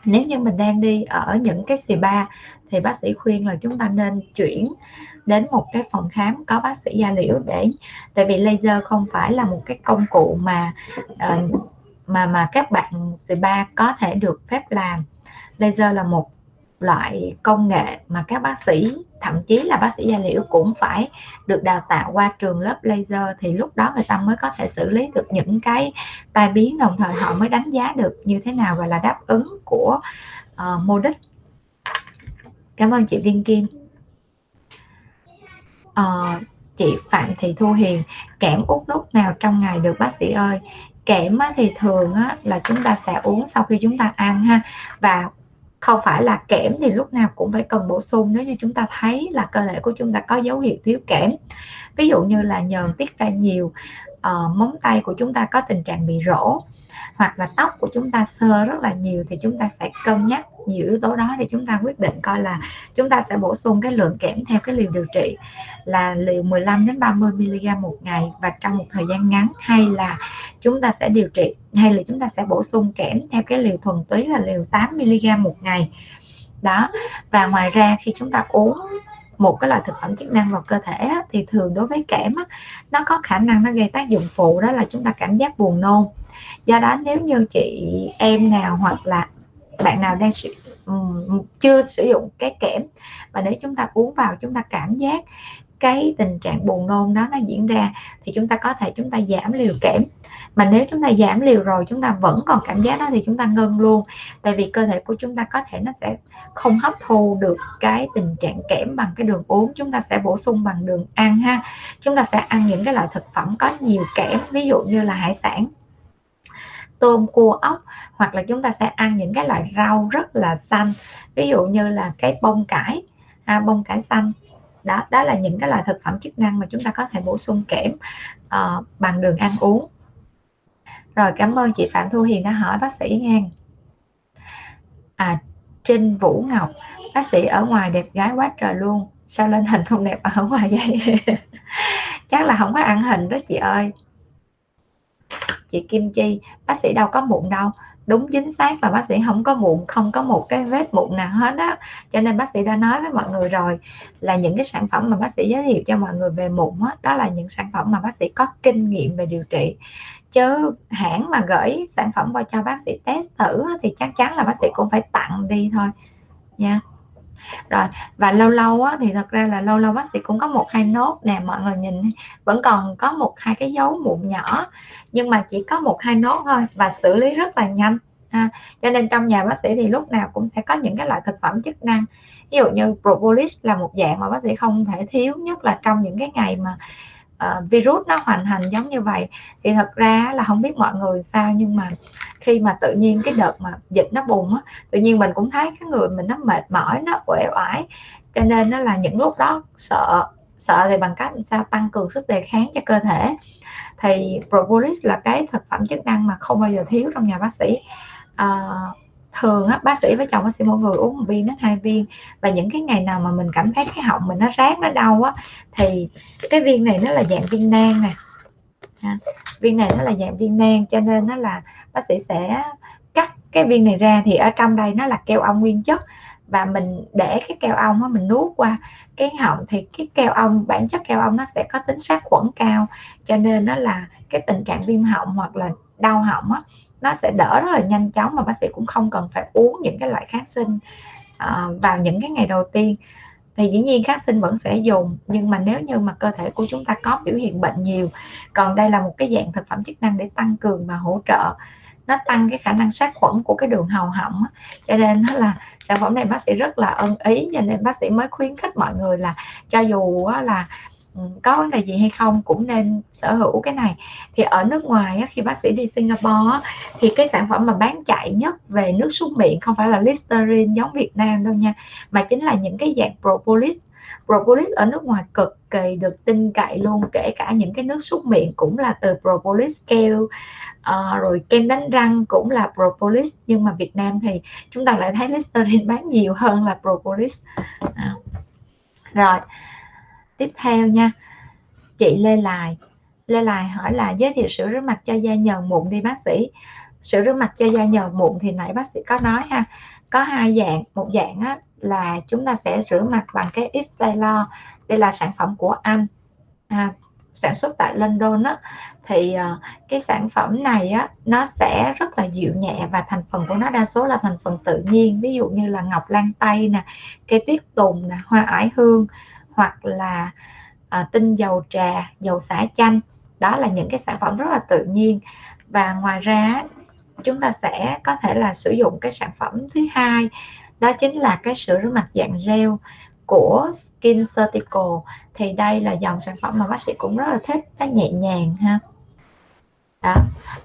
nếu như mình đang đi ở những cái spa thì bác sĩ khuyên là chúng ta nên chuyển đến một cái phòng khám có bác sĩ da liễu, để tại vì laser không phải là một cái công cụ mà các bạn spa có thể được phép làm. Laser là một loại công nghệ mà các bác sĩ, thậm chí là bác sĩ da liễu cũng phải được đào tạo qua trường lớp laser, thì lúc đó người ta mới có thể xử lý được những cái tai biến, đồng thời họ mới đánh giá được như thế nào gọi là đáp ứng của mô đích. Cảm ơn chị Viên Kim. Chị Phạm Thị Thu Hiền: kẽm uống lúc nào trong ngày được bác sĩ ơi? Kẽm thì thường là chúng ta sẽ uống sau khi chúng ta ăn ha, và không phải là kẽm thì lúc nào cũng phải cần bổ sung nếu như chúng ta thấy là cơ thể của chúng ta có dấu hiệu thiếu kẽm. Ví dụ như là nhờn tiết ra nhiều, móng tay của chúng ta có tình trạng bị rỗ, hoặc là tóc của chúng ta sơ rất là nhiều, thì chúng ta phải cân nhắc nhiều yếu tố đó để chúng ta quyết định coi là chúng ta sẽ bổ sung cái lượng kẽm theo cái liều điều trị là liều 15 đến 30mg một ngày và trong một thời gian ngắn, hay là chúng ta sẽ điều trị, hay là chúng ta sẽ bổ sung kẽm theo cái liều thuần túy là liều 8mg một ngày đó. Và ngoài ra khi chúng ta uống một cái loại thực phẩm chức năng vào cơ thể thì thường đối với kẽm nó có khả năng nó gây tác dụng phụ, đó là chúng ta cảm giác buồn nôn. Do đó nếu như chị em nào hoặc là bạn nào đang chưa sử dụng cái kẽm, và nếu chúng ta uống vào chúng ta cảm giác cái tình trạng buồn nôn đó nó diễn ra, thì chúng ta có thể chúng ta giảm liều kẽm. Mà nếu chúng ta giảm liều rồi chúng ta vẫn còn cảm giác đó thì chúng ta ngưng luôn, tại vì cơ thể của chúng ta có thể nó sẽ không hấp thu được cái tình trạng kẽm bằng cái đường uống, chúng ta sẽ bổ sung bằng đường ăn ha. Chúng ta sẽ ăn những cái loại thực phẩm có nhiều kẽm, ví dụ như là hải sản, tôm, cua, ốc, hoặc là chúng ta sẽ ăn những cái loại rau rất là xanh, ví dụ như là cái bông cải xanh. Đó là những cái loại thực phẩm chức năng mà chúng ta có thể bổ sung kẽm bằng đường ăn uống. Rồi, cảm ơn chị Phạm Thu Hiền đã hỏi bác sĩ nha. Trinh Vũ Ngọc: bác sĩ ở ngoài đẹp gái quá trời luôn, sao lên hình không đẹp ở ngoài vậy? Chắc là không có ăn hình đó chị ơi. Chị Kim Chi: bác sĩ đâu có mụn đâu. Đúng chính xác là bác sĩ không có mụn, không có một cái vết mụn nào hết á. Cho nên bác sĩ đã nói với mọi người rồi là những cái sản phẩm mà bác sĩ giới thiệu cho mọi người về mụn á, đó là những sản phẩm mà bác sĩ có kinh nghiệm về điều trị. Chứ hãng mà gửi sản phẩm qua cho bác sĩ test thử thì chắc chắn là bác sĩ cũng phải tặng đi thôi nha. rồi. Và lâu lâu á, thì thật ra là lâu lâu bác sĩ cũng có 1-2 nốt nè, mọi người nhìn vẫn còn có 1-2 cái dấu mụn nhỏ, nhưng mà chỉ có 1-2 nốt thôi và xử lý rất là nhanh ha. Cho nên trong nhà bác sĩ thì lúc nào cũng sẽ có những cái loại thực phẩm chức năng, ví dụ như propolis là một dạng mà bác sĩ không thể thiếu, nhất là trong những cái ngày mà virus nó hoành hành giống như vậy. Thì thật ra là không biết mọi người sao, nhưng mà khi mà tự nhiên cái đợt mà dịch nó bùng á, tự nhiên mình cũng thấy cái người mình nó mệt mỏi, nó uể oải, cho nên nó là những lúc đó sợ thì bằng cách sao tăng cường sức đề kháng cho cơ thể. Thì propolis là cái thực phẩm chức năng mà không bao giờ thiếu trong nhà bác sĩ. Thường á, bác sĩ với chồng bác sĩ mỗi người uống 1 viên đến 2 viên, và những cái ngày nào mà mình cảm thấy cái họng mình nó rát, nó đau á, thì cái viên này nó là dạng viên nang nè, viên này nó là dạng viên nang, cho nên nó là bác sĩ sẽ cắt cái viên này ra, thì ở trong đây nó là keo ong nguyên chất, và mình để cái keo ong á, mình nuốt qua cái họng, thì cái keo ong, bản chất keo ong nó sẽ có tính sát khuẩn cao, cho nên nó là cái tình trạng viêm họng hoặc là đau họng á, nó sẽ đỡ rất là nhanh chóng, mà bác sĩ cũng không cần phải uống những cái loại kháng sinh vào những cái ngày đầu tiên. Thì dĩ nhiên kháng sinh vẫn sẽ dùng, nhưng mà nếu như mà cơ thể của chúng ta có biểu hiện bệnh nhiều. Còn đây là một cái dạng thực phẩm chức năng để tăng cường và hỗ trợ, nó tăng cái khả năng sát khuẩn của cái đường hầu họng, cho nên nó là sản phẩm này bác sĩ rất là ưng ý. Cho nên bác sĩ mới khuyến khích mọi người là cho dù là có vấn đề gì hay không cũng nên sở hữu cái này. Thì ở nước ngoài khi bác sĩ đi Singapore thì cái sản phẩm mà bán chạy nhất về nước súc miệng không phải là Listerine giống Việt Nam đâu nha, mà chính là những cái dạng propolis. Propolis ở nước ngoài cực kỳ được tin cậy luôn, kể cả những cái nước súc miệng cũng là từ propolis, keo rồi kem đánh răng cũng là propolis. Nhưng mà Việt Nam thì chúng ta lại thấy Listerine bán nhiều hơn là propolis. Rồi tiếp theo nha, chị Lê Lài hỏi là giới thiệu sữa rửa mặt cho da nhờn mụn đi bác sĩ. Sữa rửa mặt cho da nhờn mụn thì nãy bác sĩ có nói ha, có 2 dạng. Một dạng á, là chúng ta sẽ rửa mặt bằng cái Iftela, đây là sản phẩm của Anh, sản xuất tại London á. Thì cái sản phẩm này á, nó sẽ rất là dịu nhẹ và thành phần của nó đa số là thành phần tự nhiên, ví dụ như là ngọc lan tây nè, cây tuyết tùng nè, hoa oải hương, hoặc là tinh dầu trà, dầu xả chanh. Đó là những cái sản phẩm rất là tự nhiên. Và ngoài ra chúng ta sẽ có thể là sử dụng cái sản phẩm thứ 2, đó chính là cái sữa rửa mặt dạng gel của SkinCeutical. Thì đây là dòng sản phẩm mà bác sĩ cũng rất là thích, nó nhẹ nhàng ha. Đó.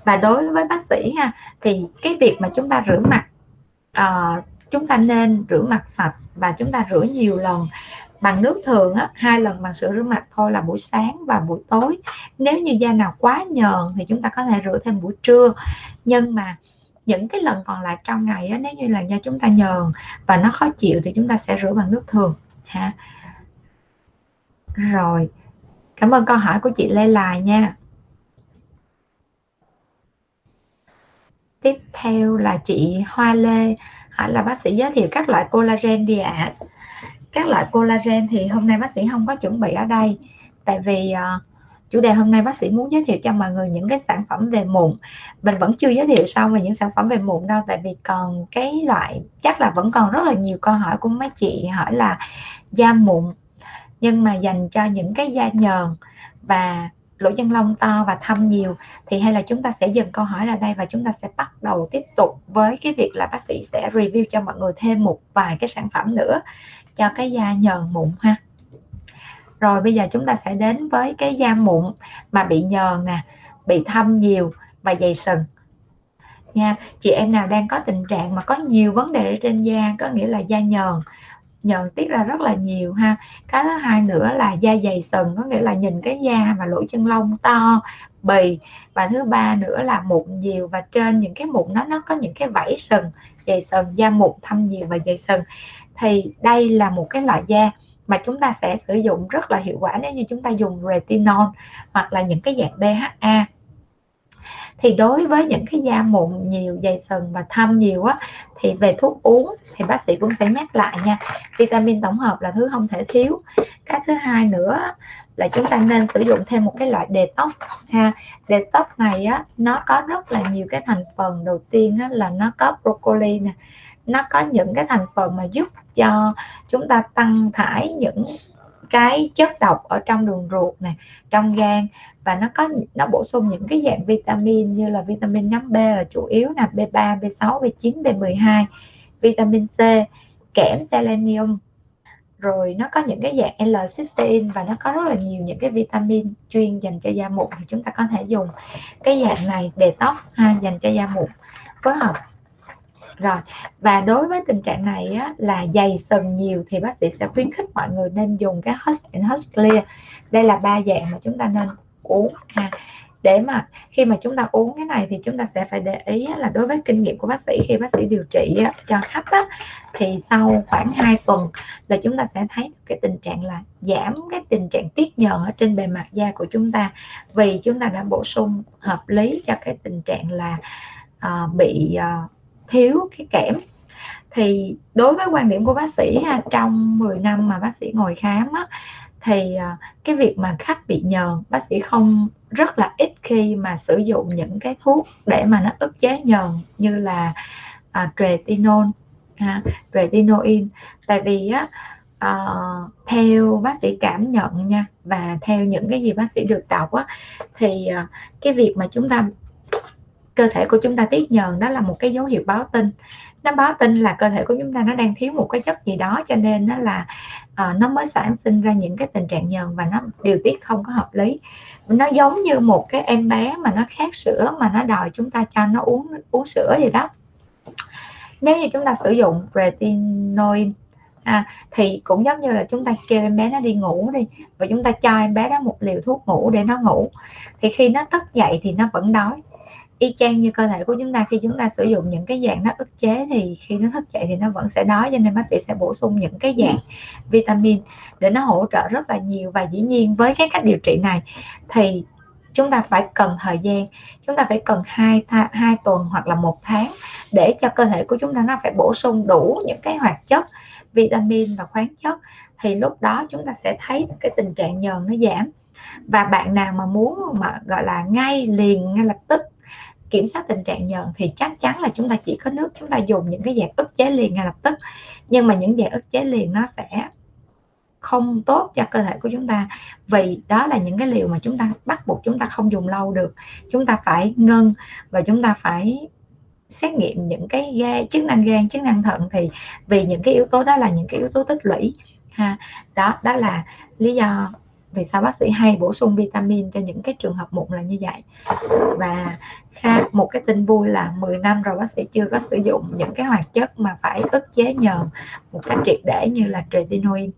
Và đối với bác sĩ ha, thì cái việc mà chúng ta rửa mặt, chúng ta nên rửa mặt sạch và chúng ta rửa nhiều lần bằng nước thường á, 2 lần bằng sữa rửa mặt thôi, là buổi sáng và buổi tối. Nếu như da nào quá nhờn thì chúng ta có thể rửa thêm buổi trưa, nhưng mà những cái lần còn lại trong ngày á, nếu như là da chúng ta nhờn và nó khó chịu thì chúng ta sẽ rửa bằng nước thường ha. Rồi, cảm ơn câu hỏi của chị Lê Lài nha. Tiếp theo là chị Hoa Lê hỏi là bác sĩ giới thiệu các loại collagen đi ạ. Các loại collagen thì hôm nay bác sĩ không có chuẩn bị ở đây, tại vì chủ đề hôm nay bác sĩ muốn giới thiệu cho mọi người những cái sản phẩm về mụn. Mình vẫn chưa giới thiệu xong về những sản phẩm về mụn đâu, tại vì còn cái loại, chắc là vẫn còn rất là nhiều câu hỏi của mấy chị hỏi là da mụn, nhưng mà dành cho những cái da nhờn và lỗ chân lông to và thâm nhiều. Thì hay là chúng ta sẽ dừng câu hỏi ra đây và chúng ta sẽ bắt đầu tiếp tục với cái việc là bác sĩ sẽ review cho mọi người thêm một vài cái sản phẩm nữa cho cái da nhờn mụn ha. Rồi bây giờ chúng ta sẽ đến với cái da mụn mà bị nhờn nè, bị thâm nhiều và dày sừng nha. Chị em nào đang có tình trạng mà có nhiều vấn đề trên da, có nghĩa là da nhờn tiết ra rất là nhiều ha. Cái thứ hai nữa là da dày sừng, có nghĩa là nhìn cái da mà lỗ chân lông to, bì. Và thứ ba nữa là mụn nhiều, và trên những cái mụn nó có những cái vảy sừng, dày sừng, da mụn thâm nhiều và dày sừng. Thì đây là một cái loại da mà chúng ta sẽ sử dụng rất là hiệu quả nếu như chúng ta dùng retinol hoặc là những cái dạng BHA. Thì đối với những cái da mụn nhiều, dày sừng và thâm nhiều á, thì về thuốc uống thì bác sĩ cũng sẽ nhắc lại nha. Vitamin tổng hợp là thứ không thể thiếu. Cái thứ hai nữa là chúng ta nên sử dụng thêm một cái loại detox ha. Detox này á, nó có rất là nhiều cái thành phần. Đầu tiên á, là nó có broccoli nè, nó có những cái thành phần mà giúp cho chúng ta tăng thải những cái chất độc ở trong đường ruột này, trong gan, và nó bổ sung những cái dạng vitamin như là vitamin nhóm B là chủ yếu là B3, B6, B9, B12, vitamin C, kẽm, selenium, rồi nó có những cái dạng L-cysteine và nó có rất là nhiều những cái vitamin chuyên dành cho da mụn, thì chúng ta có thể dùng cái dạng này detox ha, dành cho da mụn phối hợp. Rồi, và đối với tình trạng này á, là dày sừng nhiều thì bác sĩ sẽ khuyến khích mọi người nên dùng cái Hust & Hust Clear. Đây là ba dạng mà chúng ta nên uống ha. Để mà khi mà chúng ta uống cái này thì chúng ta sẽ phải để ý là đối với kinh nghiệm của bác sĩ khi bác sĩ điều trị cho khách á, thì sau khoảng 2 tuần là chúng ta sẽ thấy cái tình trạng là giảm cái tình trạng tiết nhờn ở trên bề mặt da của chúng ta, vì chúng ta đã bổ sung hợp lý cho cái tình trạng là bị thiếu cái kẽm. Thì đối với quan điểm của bác sĩ ha, trong 10 năm mà bác sĩ ngồi khám á, thì cái việc mà khách bị nhờn, bác sĩ không, rất là ít khi mà sử dụng những cái thuốc để mà nó ức chế nhờn như là retinol, retinoin. Tại vì theo bác sĩ cảm nhận nha, và theo những cái gì bác sĩ được đọc á, thì cái việc mà chúng ta, cơ thể của chúng ta tiết nhờn đó là một cái dấu hiệu báo tin. Nó báo tin là cơ thể của chúng ta nó đang thiếu một cái chất gì đó, cho nên nó là nó mới sản sinh ra những cái tình trạng nhờn và nó điều tiết không có hợp lý. Nó giống như một cái em bé mà nó khát sữa mà nó đòi chúng ta cho nó uống sữa gì đó. Nếu như chúng ta sử dụng retinoin thì cũng giống như là chúng ta kêu em bé nó đi ngủ đi, và chúng ta cho em bé đó một liều thuốc ngủ để nó ngủ, thì khi nó thức dậy thì nó vẫn đói. Y chang như cơ thể của chúng ta, khi chúng ta sử dụng những cái dạng nó ức chế thì khi nó thức dậy thì nó vẫn sẽ đói, cho nên bác sĩ sẽ bổ sung những cái dạng vitamin để nó hỗ trợ rất là nhiều. Và dĩ nhiên với cái cách điều trị này thì chúng ta phải cần thời gian, chúng ta phải cần 2 tuần hoặc là 1 tháng để cho cơ thể của chúng ta nó phải bổ sung đủ những cái hoạt chất, vitamin và khoáng chất, thì lúc đó chúng ta sẽ thấy cái tình trạng nhờn nó giảm. Và bạn nào mà muốn mà gọi là ngay lập tức kiểm soát tình trạng nhờn thì chắc chắn là chúng ta chỉ có nước, chúng ta dùng những cái dạng ức chế liền ngay lập tức. Nhưng mà những dạng ức chế liền nó sẽ không tốt cho cơ thể của chúng ta, vì đó là những cái liều mà chúng ta bắt buộc chúng ta không dùng lâu được. Chúng ta phải ngưng và chúng ta phải xét nghiệm những cái chức năng gan, chức năng thận, thì vì những cái yếu tố đó là những cái yếu tố tích lũy ha. Đó là lý do vì sao bác sĩ hay bổ sung vitamin cho những cái trường hợp mụn là như vậy. Và một cái tin vui là 10 năm rồi bác sĩ chưa có sử dụng những cái hoạt chất mà phải ức chế nhờn một cách triệt để như là retinoin.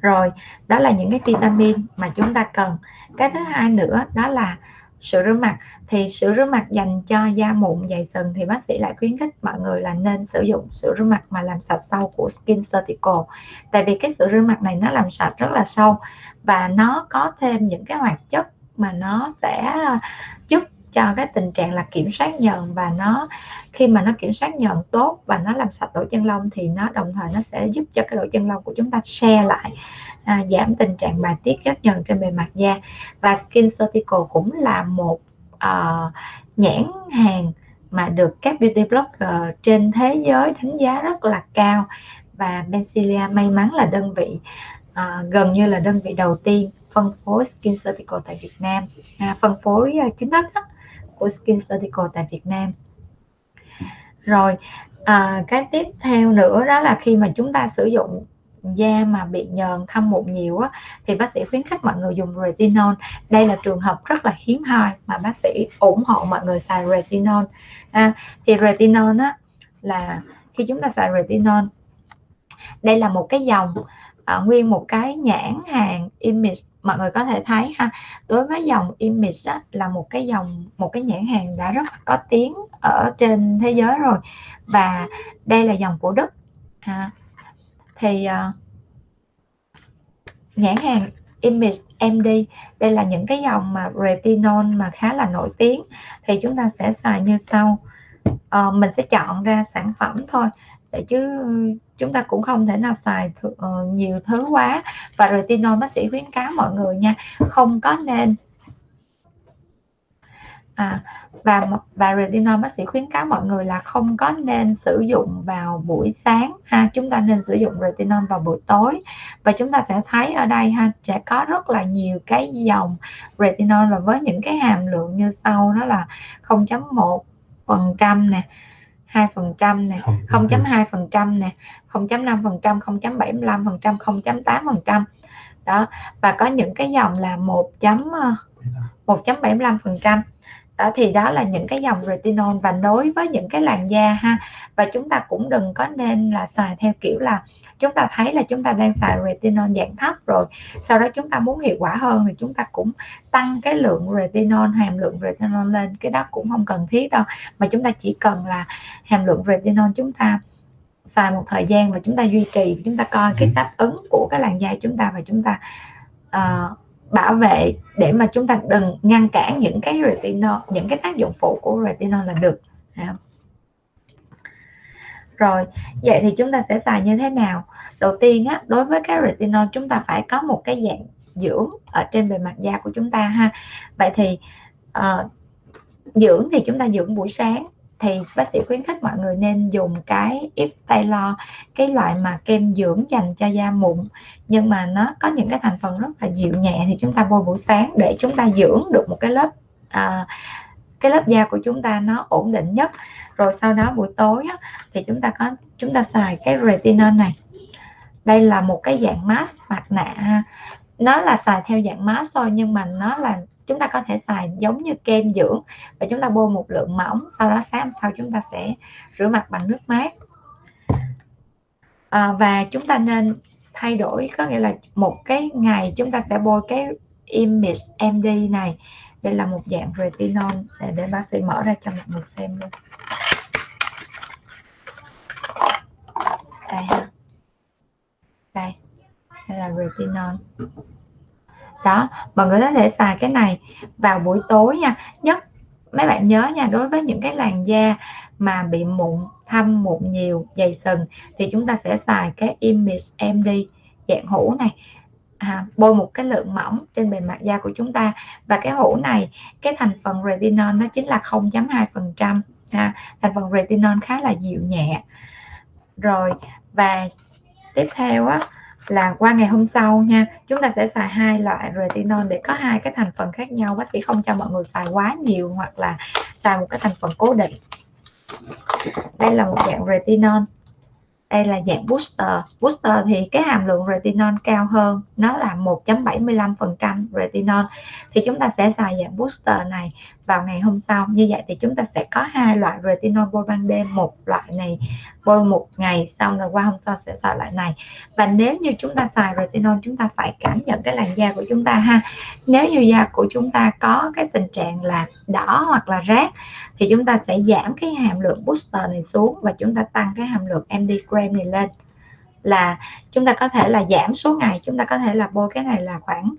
Rồi, đó là những cái vitamin mà chúng ta cần. Cái thứ hai nữa đó là sữa rửa mặt. Thì sữa rửa mặt dành cho da mụn dày sừng thì bác sĩ lại khuyến khích mọi người là nên sử dụng sữa rửa mặt mà làm sạch sâu của SkinCeutical. Tại vì cái sữa rửa mặt này nó làm sạch rất là sâu, và nó có thêm những cái hoạt chất mà nó sẽ giúp cho cái tình trạng là kiểm soát nhờn, và nó khi mà nó kiểm soát nhờn tốt và nó làm sạch lỗ chân lông thì nó đồng thời nó sẽ giúp cho cái lỗ chân lông của chúng ta se lại, giảm tình trạng bài tiết chất nhờn trên bề mặt da. Và SkinCeutical cũng là một nhãn hàng mà được các beauty blogger trên thế giới đánh giá rất là cao, và Bencilia may mắn là đơn vị gần như là đơn vị đầu tiên phân phối SkinCeutical tại Việt Nam, phân phối chính thức của SkinCeutical tại Việt Nam. Rồi cái tiếp theo nữa đó là khi mà chúng ta sử dụng da mà bị nhờn, thâm mụn nhiều á, thì bác sĩ khuyến khích mọi người dùng retinol. Đây là trường hợp rất là hiếm hoi mà bác sĩ ủng hộ mọi người xài retinol. Thì retinol á, là khi chúng ta xài retinol, đây là một cái dòng nguyên một cái nhãn hàng Image, mọi người có thể thấy ha. Đối với dòng Image á, là một cái nhãn hàng đã rất có tiếng ở trên thế giới rồi, và đây là dòng của Đức. Thì nhãn hàng Image MD, đây là những cái dòng mà retinol mà khá là nổi tiếng, thì chúng ta sẽ xài như sau. Mình sẽ chọn ra sản phẩm thôi, để chứ chúng ta cũng không thể nào xài nhiều thứ quá. Và retinol bác sĩ khuyến cáo mọi người nha, không có nên Và retinol bác sĩ khuyến cáo mọi người là không có nên sử dụng vào buổi sáng ha, chúng ta nên sử dụng retinol vào buổi tối. Và chúng ta sẽ thấy ở đây ha, sẽ có rất là nhiều cái dòng retinol, là với những cái hàm lượng như sau, đó là 0.1% nè, 2% nè, 0.2% nè, 0.5%, 0.75%, 0.8%. Đó, và có những cái dòng là 1.75%. Đó, thì đó là những cái dòng retinol và đối với những cái làn da ha, và chúng ta cũng đừng có nên là xài theo kiểu là chúng ta thấy là chúng ta đang xài retinol dạng thấp rồi, sau đó chúng ta muốn hiệu quả hơn thì chúng ta cũng tăng cái lượng retinol, hàm lượng retinol lên, cái đó cũng không cần thiết đâu, mà chúng ta chỉ cần là hàm lượng retinol chúng ta xài một thời gian và chúng ta duy trì, chúng ta coi cái đáp ứng của cái làn da chúng ta, và chúng ta bảo vệ để mà chúng ta đừng ngăn cản những cái retinol, những cái tác dụng phụ của retinol là được. Rồi, vậy thì chúng ta sẽ xài như thế nào? Đầu tiên á, đối với cái retinol chúng ta phải có một cái dạng dưỡng ở trên bề mặt da của chúng ta ha. Vậy thì dưỡng thì chúng ta dưỡng buổi sáng, thì bác sĩ khuyến khích mọi người nên dùng cái Iftela, cái loại mà kem dưỡng dành cho da mụn, nhưng mà nó có những cái thành phần rất là dịu nhẹ, thì chúng ta bôi buổi sáng để chúng ta dưỡng được một cái lớp cái lớp da của chúng ta nó ổn định nhất. Rồi sau đó buổi tối á, thì chúng ta xài cái retinol này. Đây là một cái dạng mask, mặt nạ, nó là xài theo dạng mask thôi, nhưng mà nó là chúng ta có thể xài giống như kem dưỡng, và chúng ta bôi một lượng mỏng, sau đó sáng hôm sau chúng ta sẽ rửa mặt bằng nước mát. Và chúng ta nên thay đổi, có nghĩa là một cái ngày chúng ta sẽ bôi cái Image MD này. Đây là một dạng retinol, để bác sĩ mở ra cho mọi người xem luôn. Đây ha. Đây. Đây là retinol. Đó, mọi người có thể xài cái này vào buổi tối nha. Nhất mấy bạn nhớ nha, đối với những cái làn da mà bị mụn, thâm mụn nhiều, dày sừng thì chúng ta sẽ xài cái Image MD dạng hũ này, bôi một cái lượng mỏng trên bề mặt da của chúng ta. Và cái hũ này, cái thành phần retinol nó chính là 0.2%, thành phần retinol khá là dịu nhẹ. Rồi, và tiếp theo á là qua ngày hôm sau nha, chúng ta sẽ xài hai loại retinol để có hai cái thành phần khác nhau. Bác sĩ không cho mọi người xài quá nhiều hoặc là xài một cái thành phần cố định. Đây là một dạng retinol, đây là dạng booster. Booster thì cái hàm lượng retinol cao hơn, nó là 1.75% retinol, thì chúng ta sẽ xài dạng booster này vào ngày hôm sau. Như vậy thì chúng ta sẽ có hai loại retinol bôi ban đêm, một loại này bôi một ngày, xong rồi qua hôm sau sẽ xài loại này. Và nếu như chúng ta xài retinol, chúng ta phải cảm nhận cái làn da của chúng ta ha. Nếu như da của chúng ta có cái tình trạng là đỏ hoặc là rát thì chúng ta sẽ giảm cái hàm lượng booster này xuống và chúng ta tăng cái hàm lượng MD cream này lên. Là chúng ta có thể là giảm số ngày, chúng ta có thể là bôi cái này là khoảng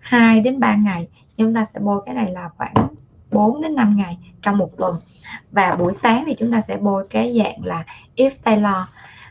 2 đến 3 ngày, chúng ta sẽ bôi cái này là khoảng 4 đến 5 ngày trong một tuần. Và buổi sáng thì chúng ta sẽ bôi cái dạng là Iftela.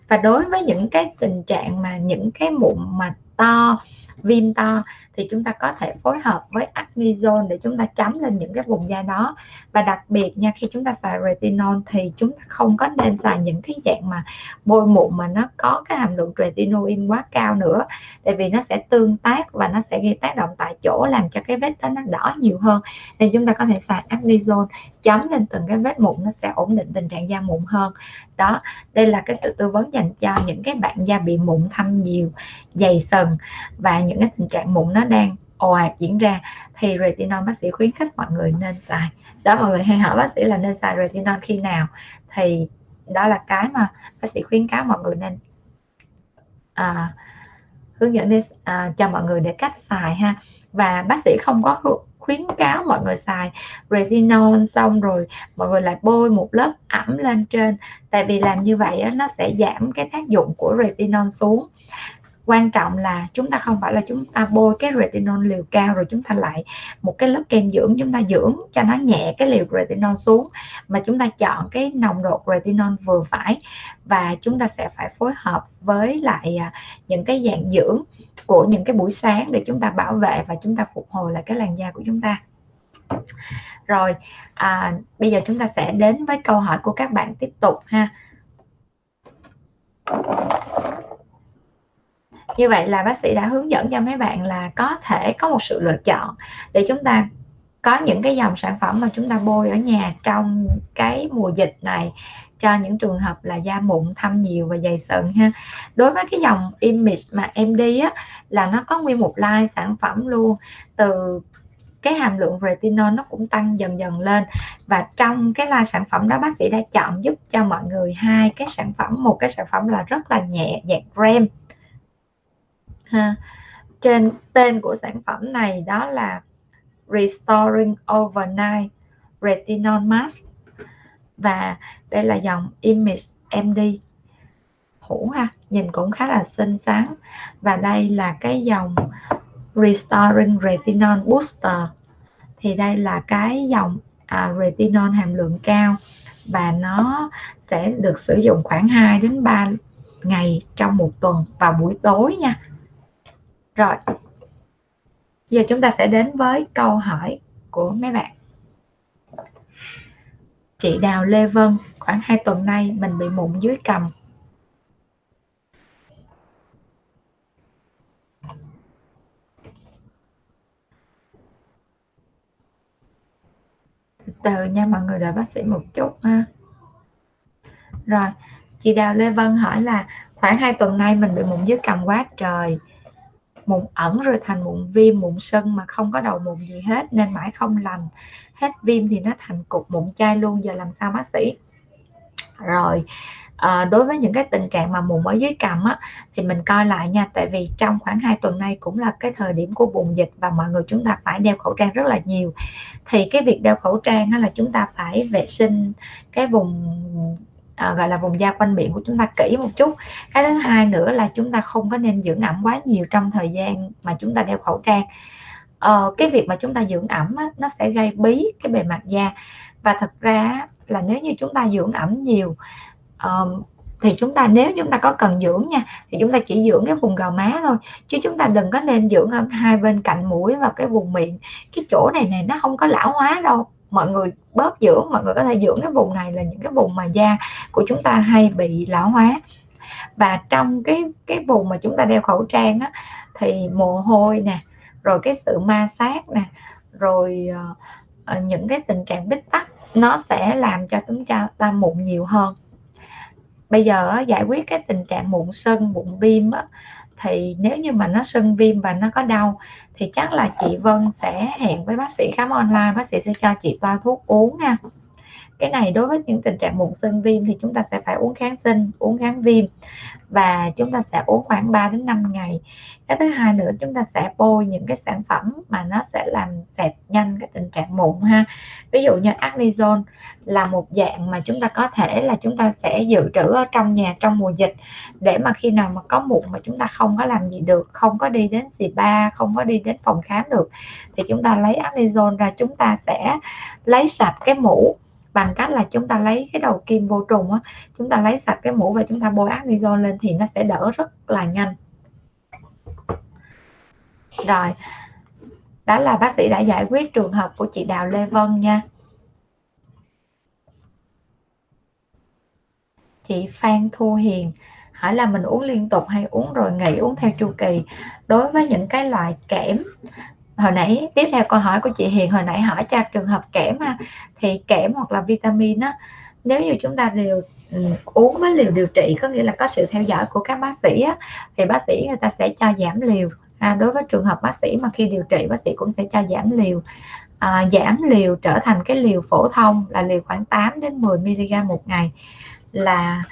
Và đối với những cái tình trạng mà những cái mụn mà to, viêm to thì chúng ta có thể phối hợp với Acnezone để chúng ta chấm lên những cái vùng da đó. Và đặc biệt nha, khi chúng ta xài retinol thì chúng ta không có nên xài những cái dạng mà bôi mụn mà nó có cái hàm lượng retinoin quá cao nữa, tại vì nó sẽ tương tác và nó sẽ gây tác động tại chỗ, làm cho cái vết đó nó đỏ nhiều hơn. Nên chúng ta có thể xài Acnezone chấm lên từng cái vết mụn, nó sẽ ổn định tình trạng da mụn hơn. Đó, đây là cái sự tư vấn dành cho những cái bạn da bị mụn thâm nhiều, dày sừng và những cái tình trạng mụn nó đang ồ ạt diễn ra, thì retinol bác sĩ khuyến khích mọi người nên xài. Đó, mọi người hay hỏi bác sĩ là nên xài retinol khi nào, thì đó là cái mà bác sĩ khuyến cáo mọi người nên hướng dẫn đến, cho mọi người để cách xài ha. Và bác sĩ không có khuyến cáo mọi người xài retinol xong rồi mọi người lại bôi một lớp ẩm lên trên, tại vì làm như vậy nó sẽ giảm cái tác dụng của retinol xuống. Quan trọng là chúng ta không phải là chúng ta bôi cái retinol liều cao rồi chúng ta lại một cái lớp kem dưỡng, chúng ta dưỡng cho nó nhẹ cái liều retinol xuống, mà chúng ta chọn cái nồng độ retinol vừa phải. Và chúng ta sẽ phải phối hợp với lại những cái dạng dưỡng của những cái buổi sáng để chúng ta bảo vệ và chúng ta phục hồi lại cái làn da của chúng ta. Rồi, bây giờ chúng ta sẽ đến với câu hỏi của các bạn tiếp tục ha. Như vậy là bác sĩ đã hướng dẫn cho mấy bạn là có thể có một sự lựa chọn để chúng ta có những cái dòng sản phẩm mà chúng ta bôi ở nhà trong cái mùa dịch này cho những trường hợp là da mụn, thâm nhiều và dày sần ha. Đối với cái dòng Image mà MD á, là nó có nguyên một line sản phẩm luôn, từ cái hàm lượng retinol nó cũng tăng dần dần lên, và trong cái line sản phẩm đó bác sĩ đã chọn giúp cho mọi người hai cái sản phẩm. Một cái sản phẩm là rất là nhẹ dạng cream ha. Trên tên của sản phẩm này đó là Restoring Overnight Retinol Mask, và đây là dòng Image MD hũ ha, nhìn cũng khá là xinh xắn. Và đây là cái dòng Restoring Retinol Booster, thì đây là cái dòng retinol hàm lượng cao và nó sẽ được sử dụng khoảng 2 đến 3 ngày trong một tuần vào buổi tối nha. Rồi, giờ chúng ta sẽ đến với câu hỏi của mấy bạn. Chị Đào Lê Vân, khoảng 2 tuần nay mình bị mụn dưới cằm. Từ từ nha mọi người, đợi bác sĩ một chút ha. Rồi, chị Đào Lê Vân hỏi là khoảng 2 tuần nay mình bị mụn dưới cằm quá trời, mụn ẩn rồi thành mụn viêm, mụn sưng mà không có đầu mụn gì hết nên mãi không lành, hết viêm thì nó thành cục mụn chai luôn, giờ làm sao bác sĩ? Rồi, đối với những cái tình trạng mà mụn ở dưới cằm á, thì mình coi lại nha, tại vì trong khoảng 2 tuần nay cũng là cái thời điểm của bùng dịch và mọi người chúng ta phải đeo khẩu trang rất là nhiều, thì cái việc đeo khẩu trang đó là chúng ta phải vệ sinh cái vùng gọi là vùng da quanh miệng của chúng ta kỹ một chút. Cái thứ hai nữa là chúng ta không có nên dưỡng ẩm quá nhiều trong thời gian mà chúng ta đeo khẩu trang. Cái việc mà chúng ta dưỡng ẩm á, nó sẽ gây bí cái bề mặt da, và thật ra là nếu như chúng ta dưỡng ẩm nhiều thì chúng ta, nếu chúng ta có cần dưỡng nha, thì chúng ta chỉ dưỡng cái vùng gò má thôi, chứ chúng ta đừng có nên dưỡng ở hai bên cạnh mũi và cái vùng miệng. Cái chỗ này này nó không có lão hóa đâu, mọi người bớt dưỡng, mọi người có thể dưỡng cái vùng này là những cái vùng mà da của chúng ta hay bị lão hóa. Và trong cái vùng mà chúng ta đeo khẩu trang á, thì mồ hôi nè, rồi cái sự ma sát nè, rồi những cái tình trạng bít tắc nó sẽ làm cho chúng ta mụn nhiều hơn. Bây giờ giải quyết cái tình trạng mụn sưng, mụn viêm á, thì nếu như mà nó sưng viêm và nó có đau thì chắc là chị Vân sẽ hẹn với bác sĩ khám online, bác sĩ sẽ cho chị toa thuốc uống nha. Cái này đối với những tình trạng mụn sưng viêm thì chúng ta sẽ phải uống kháng sinh, uống kháng viêm, và chúng ta sẽ uống khoảng 3 đến 5 ngày. Cái thứ hai nữa, chúng ta sẽ bôi những cái sản phẩm mà nó sẽ làm xẹp nhanh cái tình trạng mụn ha. Ví dụ như Acnezone là một dạng mà chúng ta có thể là chúng ta sẽ dự trữ ở trong nhà trong mùa dịch, để mà khi nào mà có mụn mà chúng ta không có làm gì được, không có đi đến spa, không có đi đến phòng khám được, thì chúng ta lấy Acnezone ra, chúng ta sẽ lấy sạch cái mũ bằng cách là chúng ta lấy cái đầu kim vô trùng á, chúng ta lấy sạch cái mũ và chúng ta bôi Acnezone lên thì nó sẽ đỡ rất là nhanh. Rồi, đó là bác sĩ đã giải quyết trường hợp của chị Đào Lê Vân nha. Chị Phan Thu Hiền hỏi là mình uống liên tục hay uống rồi nghỉ, uống theo chu kỳ? Đối với những cái loại kẽm, hồi nãy tiếp theo câu hỏi của chị Hiền hồi nãy hỏi cho trường hợp kẽm, thì kẽm hoặc là vitamin á, nếu như chúng ta đều uống với liều điều trị, có nghĩa là có sự theo dõi của các bác sĩ á, thì bác sĩ người ta sẽ cho giảm liều. Đối với trường hợp bác sĩ mà khi điều trị, bác sĩ cũng sẽ cho giảm liều, giảm liều trở thành cái liều phổ thông là liều khoảng 8 đến 10 mg một ngày, là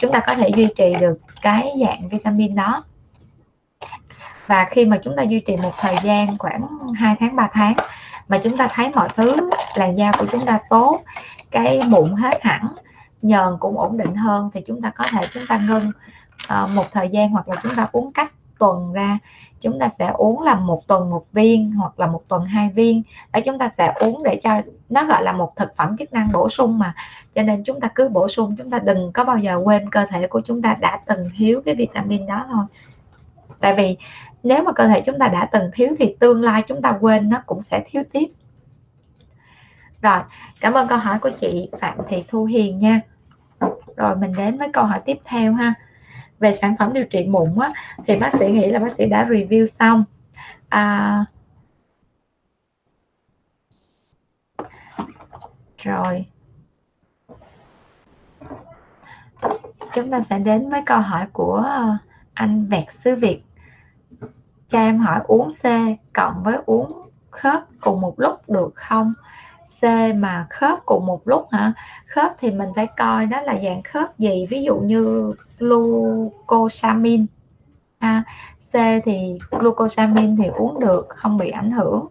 chúng ta có thể duy trì được cái dạng vitamin đó. Và khi mà chúng ta duy trì một thời gian khoảng 2 tháng 3 tháng mà chúng ta thấy mọi thứ, làn da của chúng ta tốt, cái mụn hết hẳn, nhờn cũng ổn định hơn, thì chúng ta có thể chúng ta ngưng một thời gian, hoặc là chúng ta uống cách tuần ra, chúng ta sẽ uống là 1 tuần 1 viên hoặc là 1 tuần 2 viên. Đấy, chúng ta sẽ uống để cho nó gọi là một thực phẩm chức năng bổ sung mà, cho nên chúng ta cứ bổ sung, chúng ta đừng có bao giờ quên cơ thể của chúng ta đã từng thiếu cái vitamin đó thôi. Tại vì nếu mà cơ thể chúng ta đã từng thiếu thì tương lai chúng ta quên nó cũng sẽ thiếu tiếp. Rồi, cảm ơn câu hỏi của chị Phạm Thị Thu Hiền nha. Rồi mình đến với câu hỏi tiếp theo ha. Về sản phẩm điều trị mụn á, thì bác sĩ nghĩ là bác sĩ đã review xong. Rồi chúng ta sẽ đến với câu hỏi của anh Vẹt Sư Việt. Cho em hỏi uống C cộng với uống khớp cùng một lúc được không? C mà khớp cùng một lúc hả? Khớp thì mình phải coi đó là dạng khớp gì, ví dụ như glucosamine. C thì glucosamine thì uống được, không bị ảnh hưởng.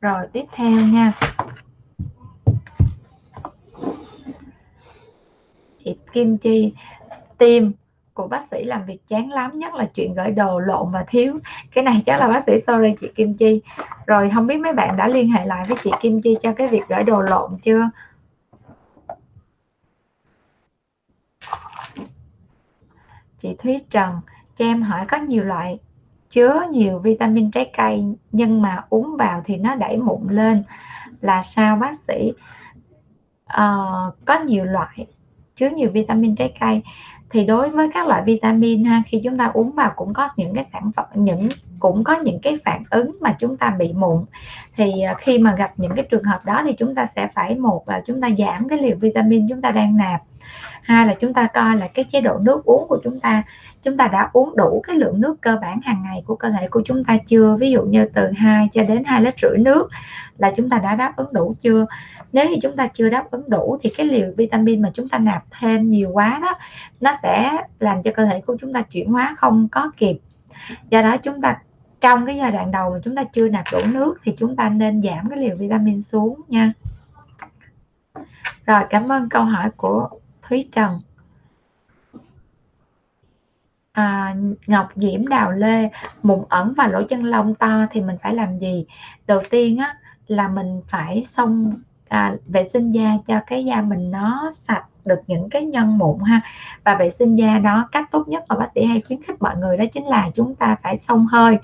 Rồi tiếp theo nha. Chị Kim Chi, tim của bác sĩ làm việc chán lắm, nhất là chuyện gửi đồ lộn và thiếu. Cái này chắc là bác sĩ sorry chị Kim Chi. Rồi không biết mấy bạn đã liên hệ lại với chị Kim Chi cho cái việc gửi đồ lộn chưa? Chị Thúy Trần, cho em hỏi có nhiều loại chứa nhiều vitamin trái cây nhưng mà uống vào thì nó đẩy mụn lên là sao bác sĩ? Có nhiều loại chứa nhiều vitamin trái cây thì đối với các loại vitamin ha, khi chúng ta uống vào cũng có những cái sản phẩm, cũng có những cái phản ứng mà chúng ta bị mụn. Thì khi mà gặp những cái trường hợp đó thì chúng ta sẽ phải, một là chúng ta giảm cái liều vitamin chúng ta đang nạp, hai là chúng ta coi là cái chế độ nước uống của chúng ta đã uống đủ cái lượng nước cơ bản hàng ngày của cơ thể của chúng ta chưa, ví dụ như từ 2 cho đến 2,5 lít nước là chúng ta đã đáp ứng đủ chưa. Nếu như chúng ta chưa đáp ứng đủ thì cái liều vitamin mà chúng ta nạp thêm nhiều quá đó, nó sẽ làm cho cơ thể của chúng ta chuyển hóa không có kịp. Do đó chúng ta trong cái giai đoạn đầu mà chúng ta chưa nạp đủ nước thì chúng ta nên giảm cái liều vitamin xuống nha. Rồi cảm ơn câu hỏi của Thúy Trần. Ngọc Diễm Đào Lê, mụn ẩn và lỗ chân lông to thì mình phải làm gì? Đầu tiên á, là mình phải xông vệ sinh da cho cái da mình nó sạch được những cái nhân mụn ha. Và vệ sinh da đó, cách tốt nhất mà bác sĩ hay khuyến khích mọi người đó chính là chúng ta phải xông hơi.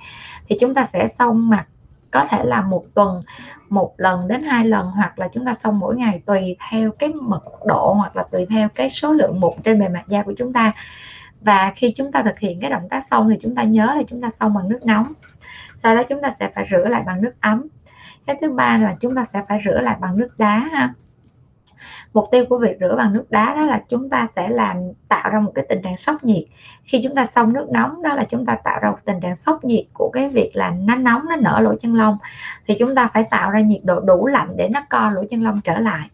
Thì chúng ta sẽ xông mặt có thể là một tuần một lần đến 2 lần, hoặc là chúng ta xông mỗi ngày tùy theo cái mật độ hoặc là tùy theo cái số lượng mụn trên bề mặt da của chúng ta. Và khi chúng ta thực hiện cái động tác xông thì chúng ta nhớ là chúng ta xông bằng nước nóng, sau đó chúng ta sẽ phải rửa lại bằng nước ấm. Cái thứ ba là chúng ta sẽ phải rửa lại bằng nước đá ha. Mục tiêu của việc rửa bằng nước đá đó là chúng ta sẽ tạo ra một cái tình trạng sốc nhiệt. Khi chúng ta xông nước nóng đó là chúng ta tạo ra một tình trạng sốc nhiệt của cái việc là nó nóng, nó nở lỗ chân lông. Thì chúng ta phải tạo ra nhiệt độ đủ lạnh để nó co lỗ chân lông trở lại.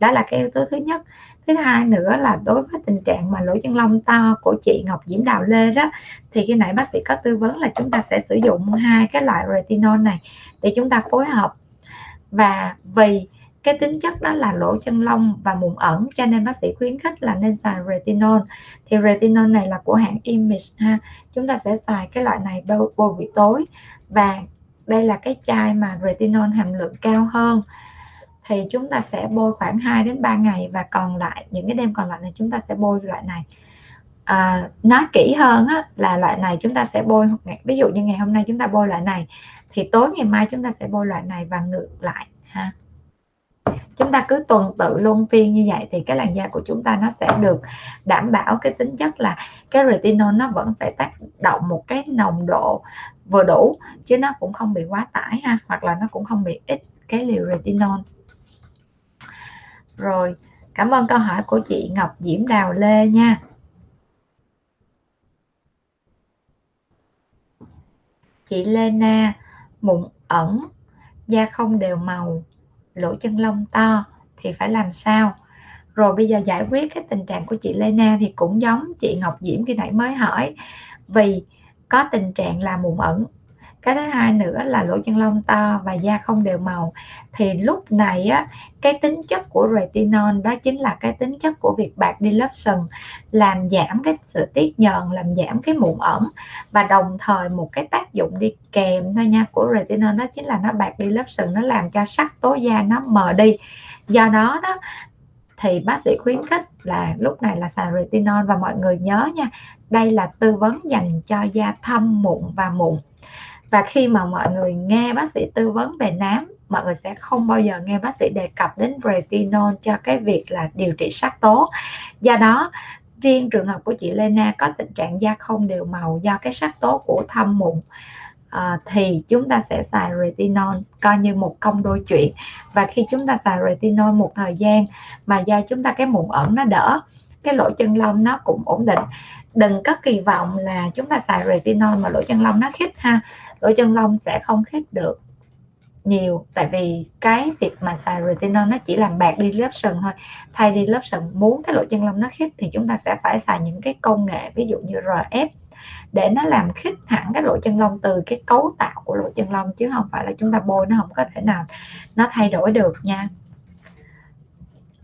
Đó là cái yếu tố thứ nhất. Thứ hai nữa là đối với tình trạng mà lỗ chân lông to của chị Ngọc Diễm Đào Lê đó, thì khi nãy bác sĩ có tư vấn là chúng ta sẽ sử dụng 2 cái loại retinol này để chúng ta phối hợp. Và vì cái tính chất đó là lỗ chân lông và mụn ẩn cho nên bác sĩ khuyến khích là nên xài retinol. Thì retinol này là của hãng Image ha. Chúng ta sẽ xài cái loại này vào buổi tối. Và đây là cái chai mà retinol hàm lượng cao hơn. Thì chúng ta sẽ bôi khoảng 2 đến 3 ngày và còn lại những cái đêm còn lại là chúng ta sẽ bôi loại này. Nói kỹ hơn á, là loại này chúng ta sẽ bôi, ví dụ như ngày hôm nay chúng ta bôi loại này thì tối ngày mai chúng ta sẽ bôi loại này và ngược lại ha. Chúng ta cứ tuần tự luân phiên như vậy thì cái làn da của chúng ta nó sẽ được đảm bảo cái tính chất là cái retinol nó vẫn phải tác động một cái nồng độ vừa đủ, chứ nó cũng không bị quá tải ha, hoặc là nó cũng không bị ít cái liều retinol. Rồi, cảm ơn câu hỏi của chị Ngọc Diễm Đào Lê nha. Chị Lena, mụn ẩn, da không đều màu, lỗ chân lông to thì phải làm sao? Rồi bây giờ giải quyết cái tình trạng của chị Lena thì cũng giống chị Ngọc Diễm khi nãy mới hỏi. Vì có tình trạng là mụn ẩn, cái thứ hai nữa là lỗ chân lông to và da không đều màu, thì lúc này á, cái tính chất của retinol đó chính là cái tính chất của việc bạc dilation, làm giảm cái sự tiết nhờn, làm giảm cái mụn ẩn. Và đồng thời một cái tác dụng đi kèm thôi nha của retinol đó chính là nó bạc dilation, nó làm cho sắc tố da nó mờ đi. Do đó thì bác sĩ khuyến khích là lúc này là xài retinol. Và mọi người nhớ nha, đây là tư vấn dành cho da thâm, mụn và mụn. Và khi mà mọi người nghe bác sĩ tư vấn về nám, mọi người sẽ không bao giờ nghe bác sĩ đề cập đến retinol cho cái việc là điều trị sắc tố. Do đó, riêng trường hợp của chị Lena có tình trạng da không đều màu do cái sắc tố của thâm mụn, thì chúng ta sẽ xài retinol coi như một công đôi chuyện. Và khi chúng ta xài retinol một thời gian mà da chúng ta cái mụn ẩn nó đỡ, cái lỗ chân lông nó cũng ổn định. Đừng có kỳ vọng là chúng ta xài retinol mà lỗ chân lông nó khít ha. Lỗ chân lông sẽ không khít được nhiều, tại vì cái việc mà xài retinol nó chỉ làm bạc đi lớp sừng thôi. Thay đi lớp sừng, muốn cái lỗ chân lông nó khít thì chúng ta sẽ phải xài những cái công nghệ ví dụ như RF để nó làm khít hẳn cái lỗ chân lông từ cái cấu tạo của lỗ chân lông, chứ không phải là chúng ta bôi nó không có thể nào nó thay đổi được nha.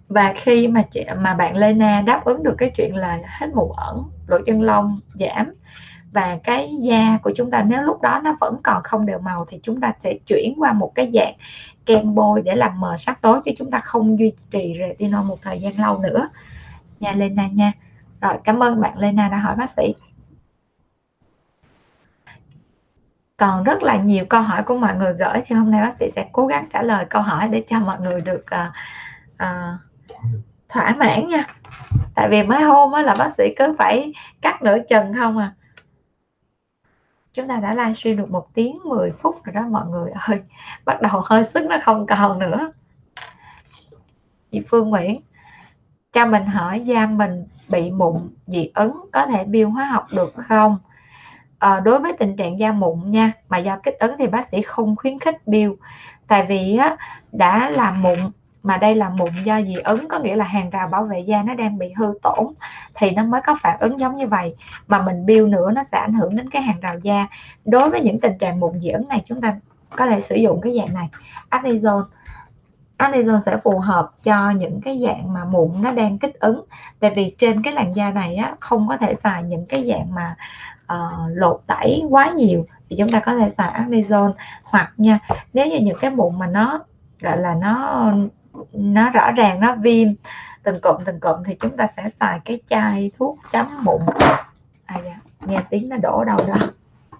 Và khi mà bạn Lena đáp ứng được cái chuyện là hết mụn ẩn, lỗ chân lông giảm, và cái da của chúng ta nếu lúc đó nó vẫn còn không đều màu thì chúng ta sẽ chuyển qua một cái dạng kem bôi để làm mờ sắc tố, chứ chúng ta không duy trì retinol một thời gian lâu nữa nha Lena nha. Rồi, cảm ơn bạn Lena đã hỏi bác sĩ. Còn rất là nhiều câu hỏi của mọi người gửi thì hôm nay bác sĩ sẽ cố gắng trả lời câu hỏi để cho mọi người được thỏa mãn nha. Tại vì mấy hôm là bác sĩ cứ phải cắt nửa chừng không à. Chúng ta đã livestream được 1 tiếng 10 phút rồi đó mọi người ơi. Bắt đầu hơi sức nó không còn nữa. Chị Phương Nguyễn cho mình hỏi da mình bị mụn dị ứng có thể biêu hóa học được không? Đối với tình trạng da mụn nha, mà do kích ứng thì bác sĩ không khuyến khích biêu. Tại vì đã là mụn, mà đây là mụn do dị ứng, có nghĩa là hàng rào bảo vệ da nó đang bị hư tổn thì nó mới có phản ứng giống như vậy. Mà mình biêu nữa nó sẽ ảnh hưởng đến cái hàng rào da. Đối với những tình trạng mụn dị ứng này, chúng ta có thể sử dụng cái dạng này, Acnezone. Acnezone sẽ phù hợp cho những cái dạng mà mụn nó đang kích ứng. Tại vì trên cái làn da này không có thể xài những cái dạng mà lột tẩy quá nhiều, thì chúng ta có thể xài Acnezone. Hoặc nha, nếu như những cái mụn mà nó gọi là nó rõ ràng, nó viêm từng cụm thì chúng ta sẽ xài cái chai thuốc chấm mụn. Nghe tiếng nó đổ đâu đó.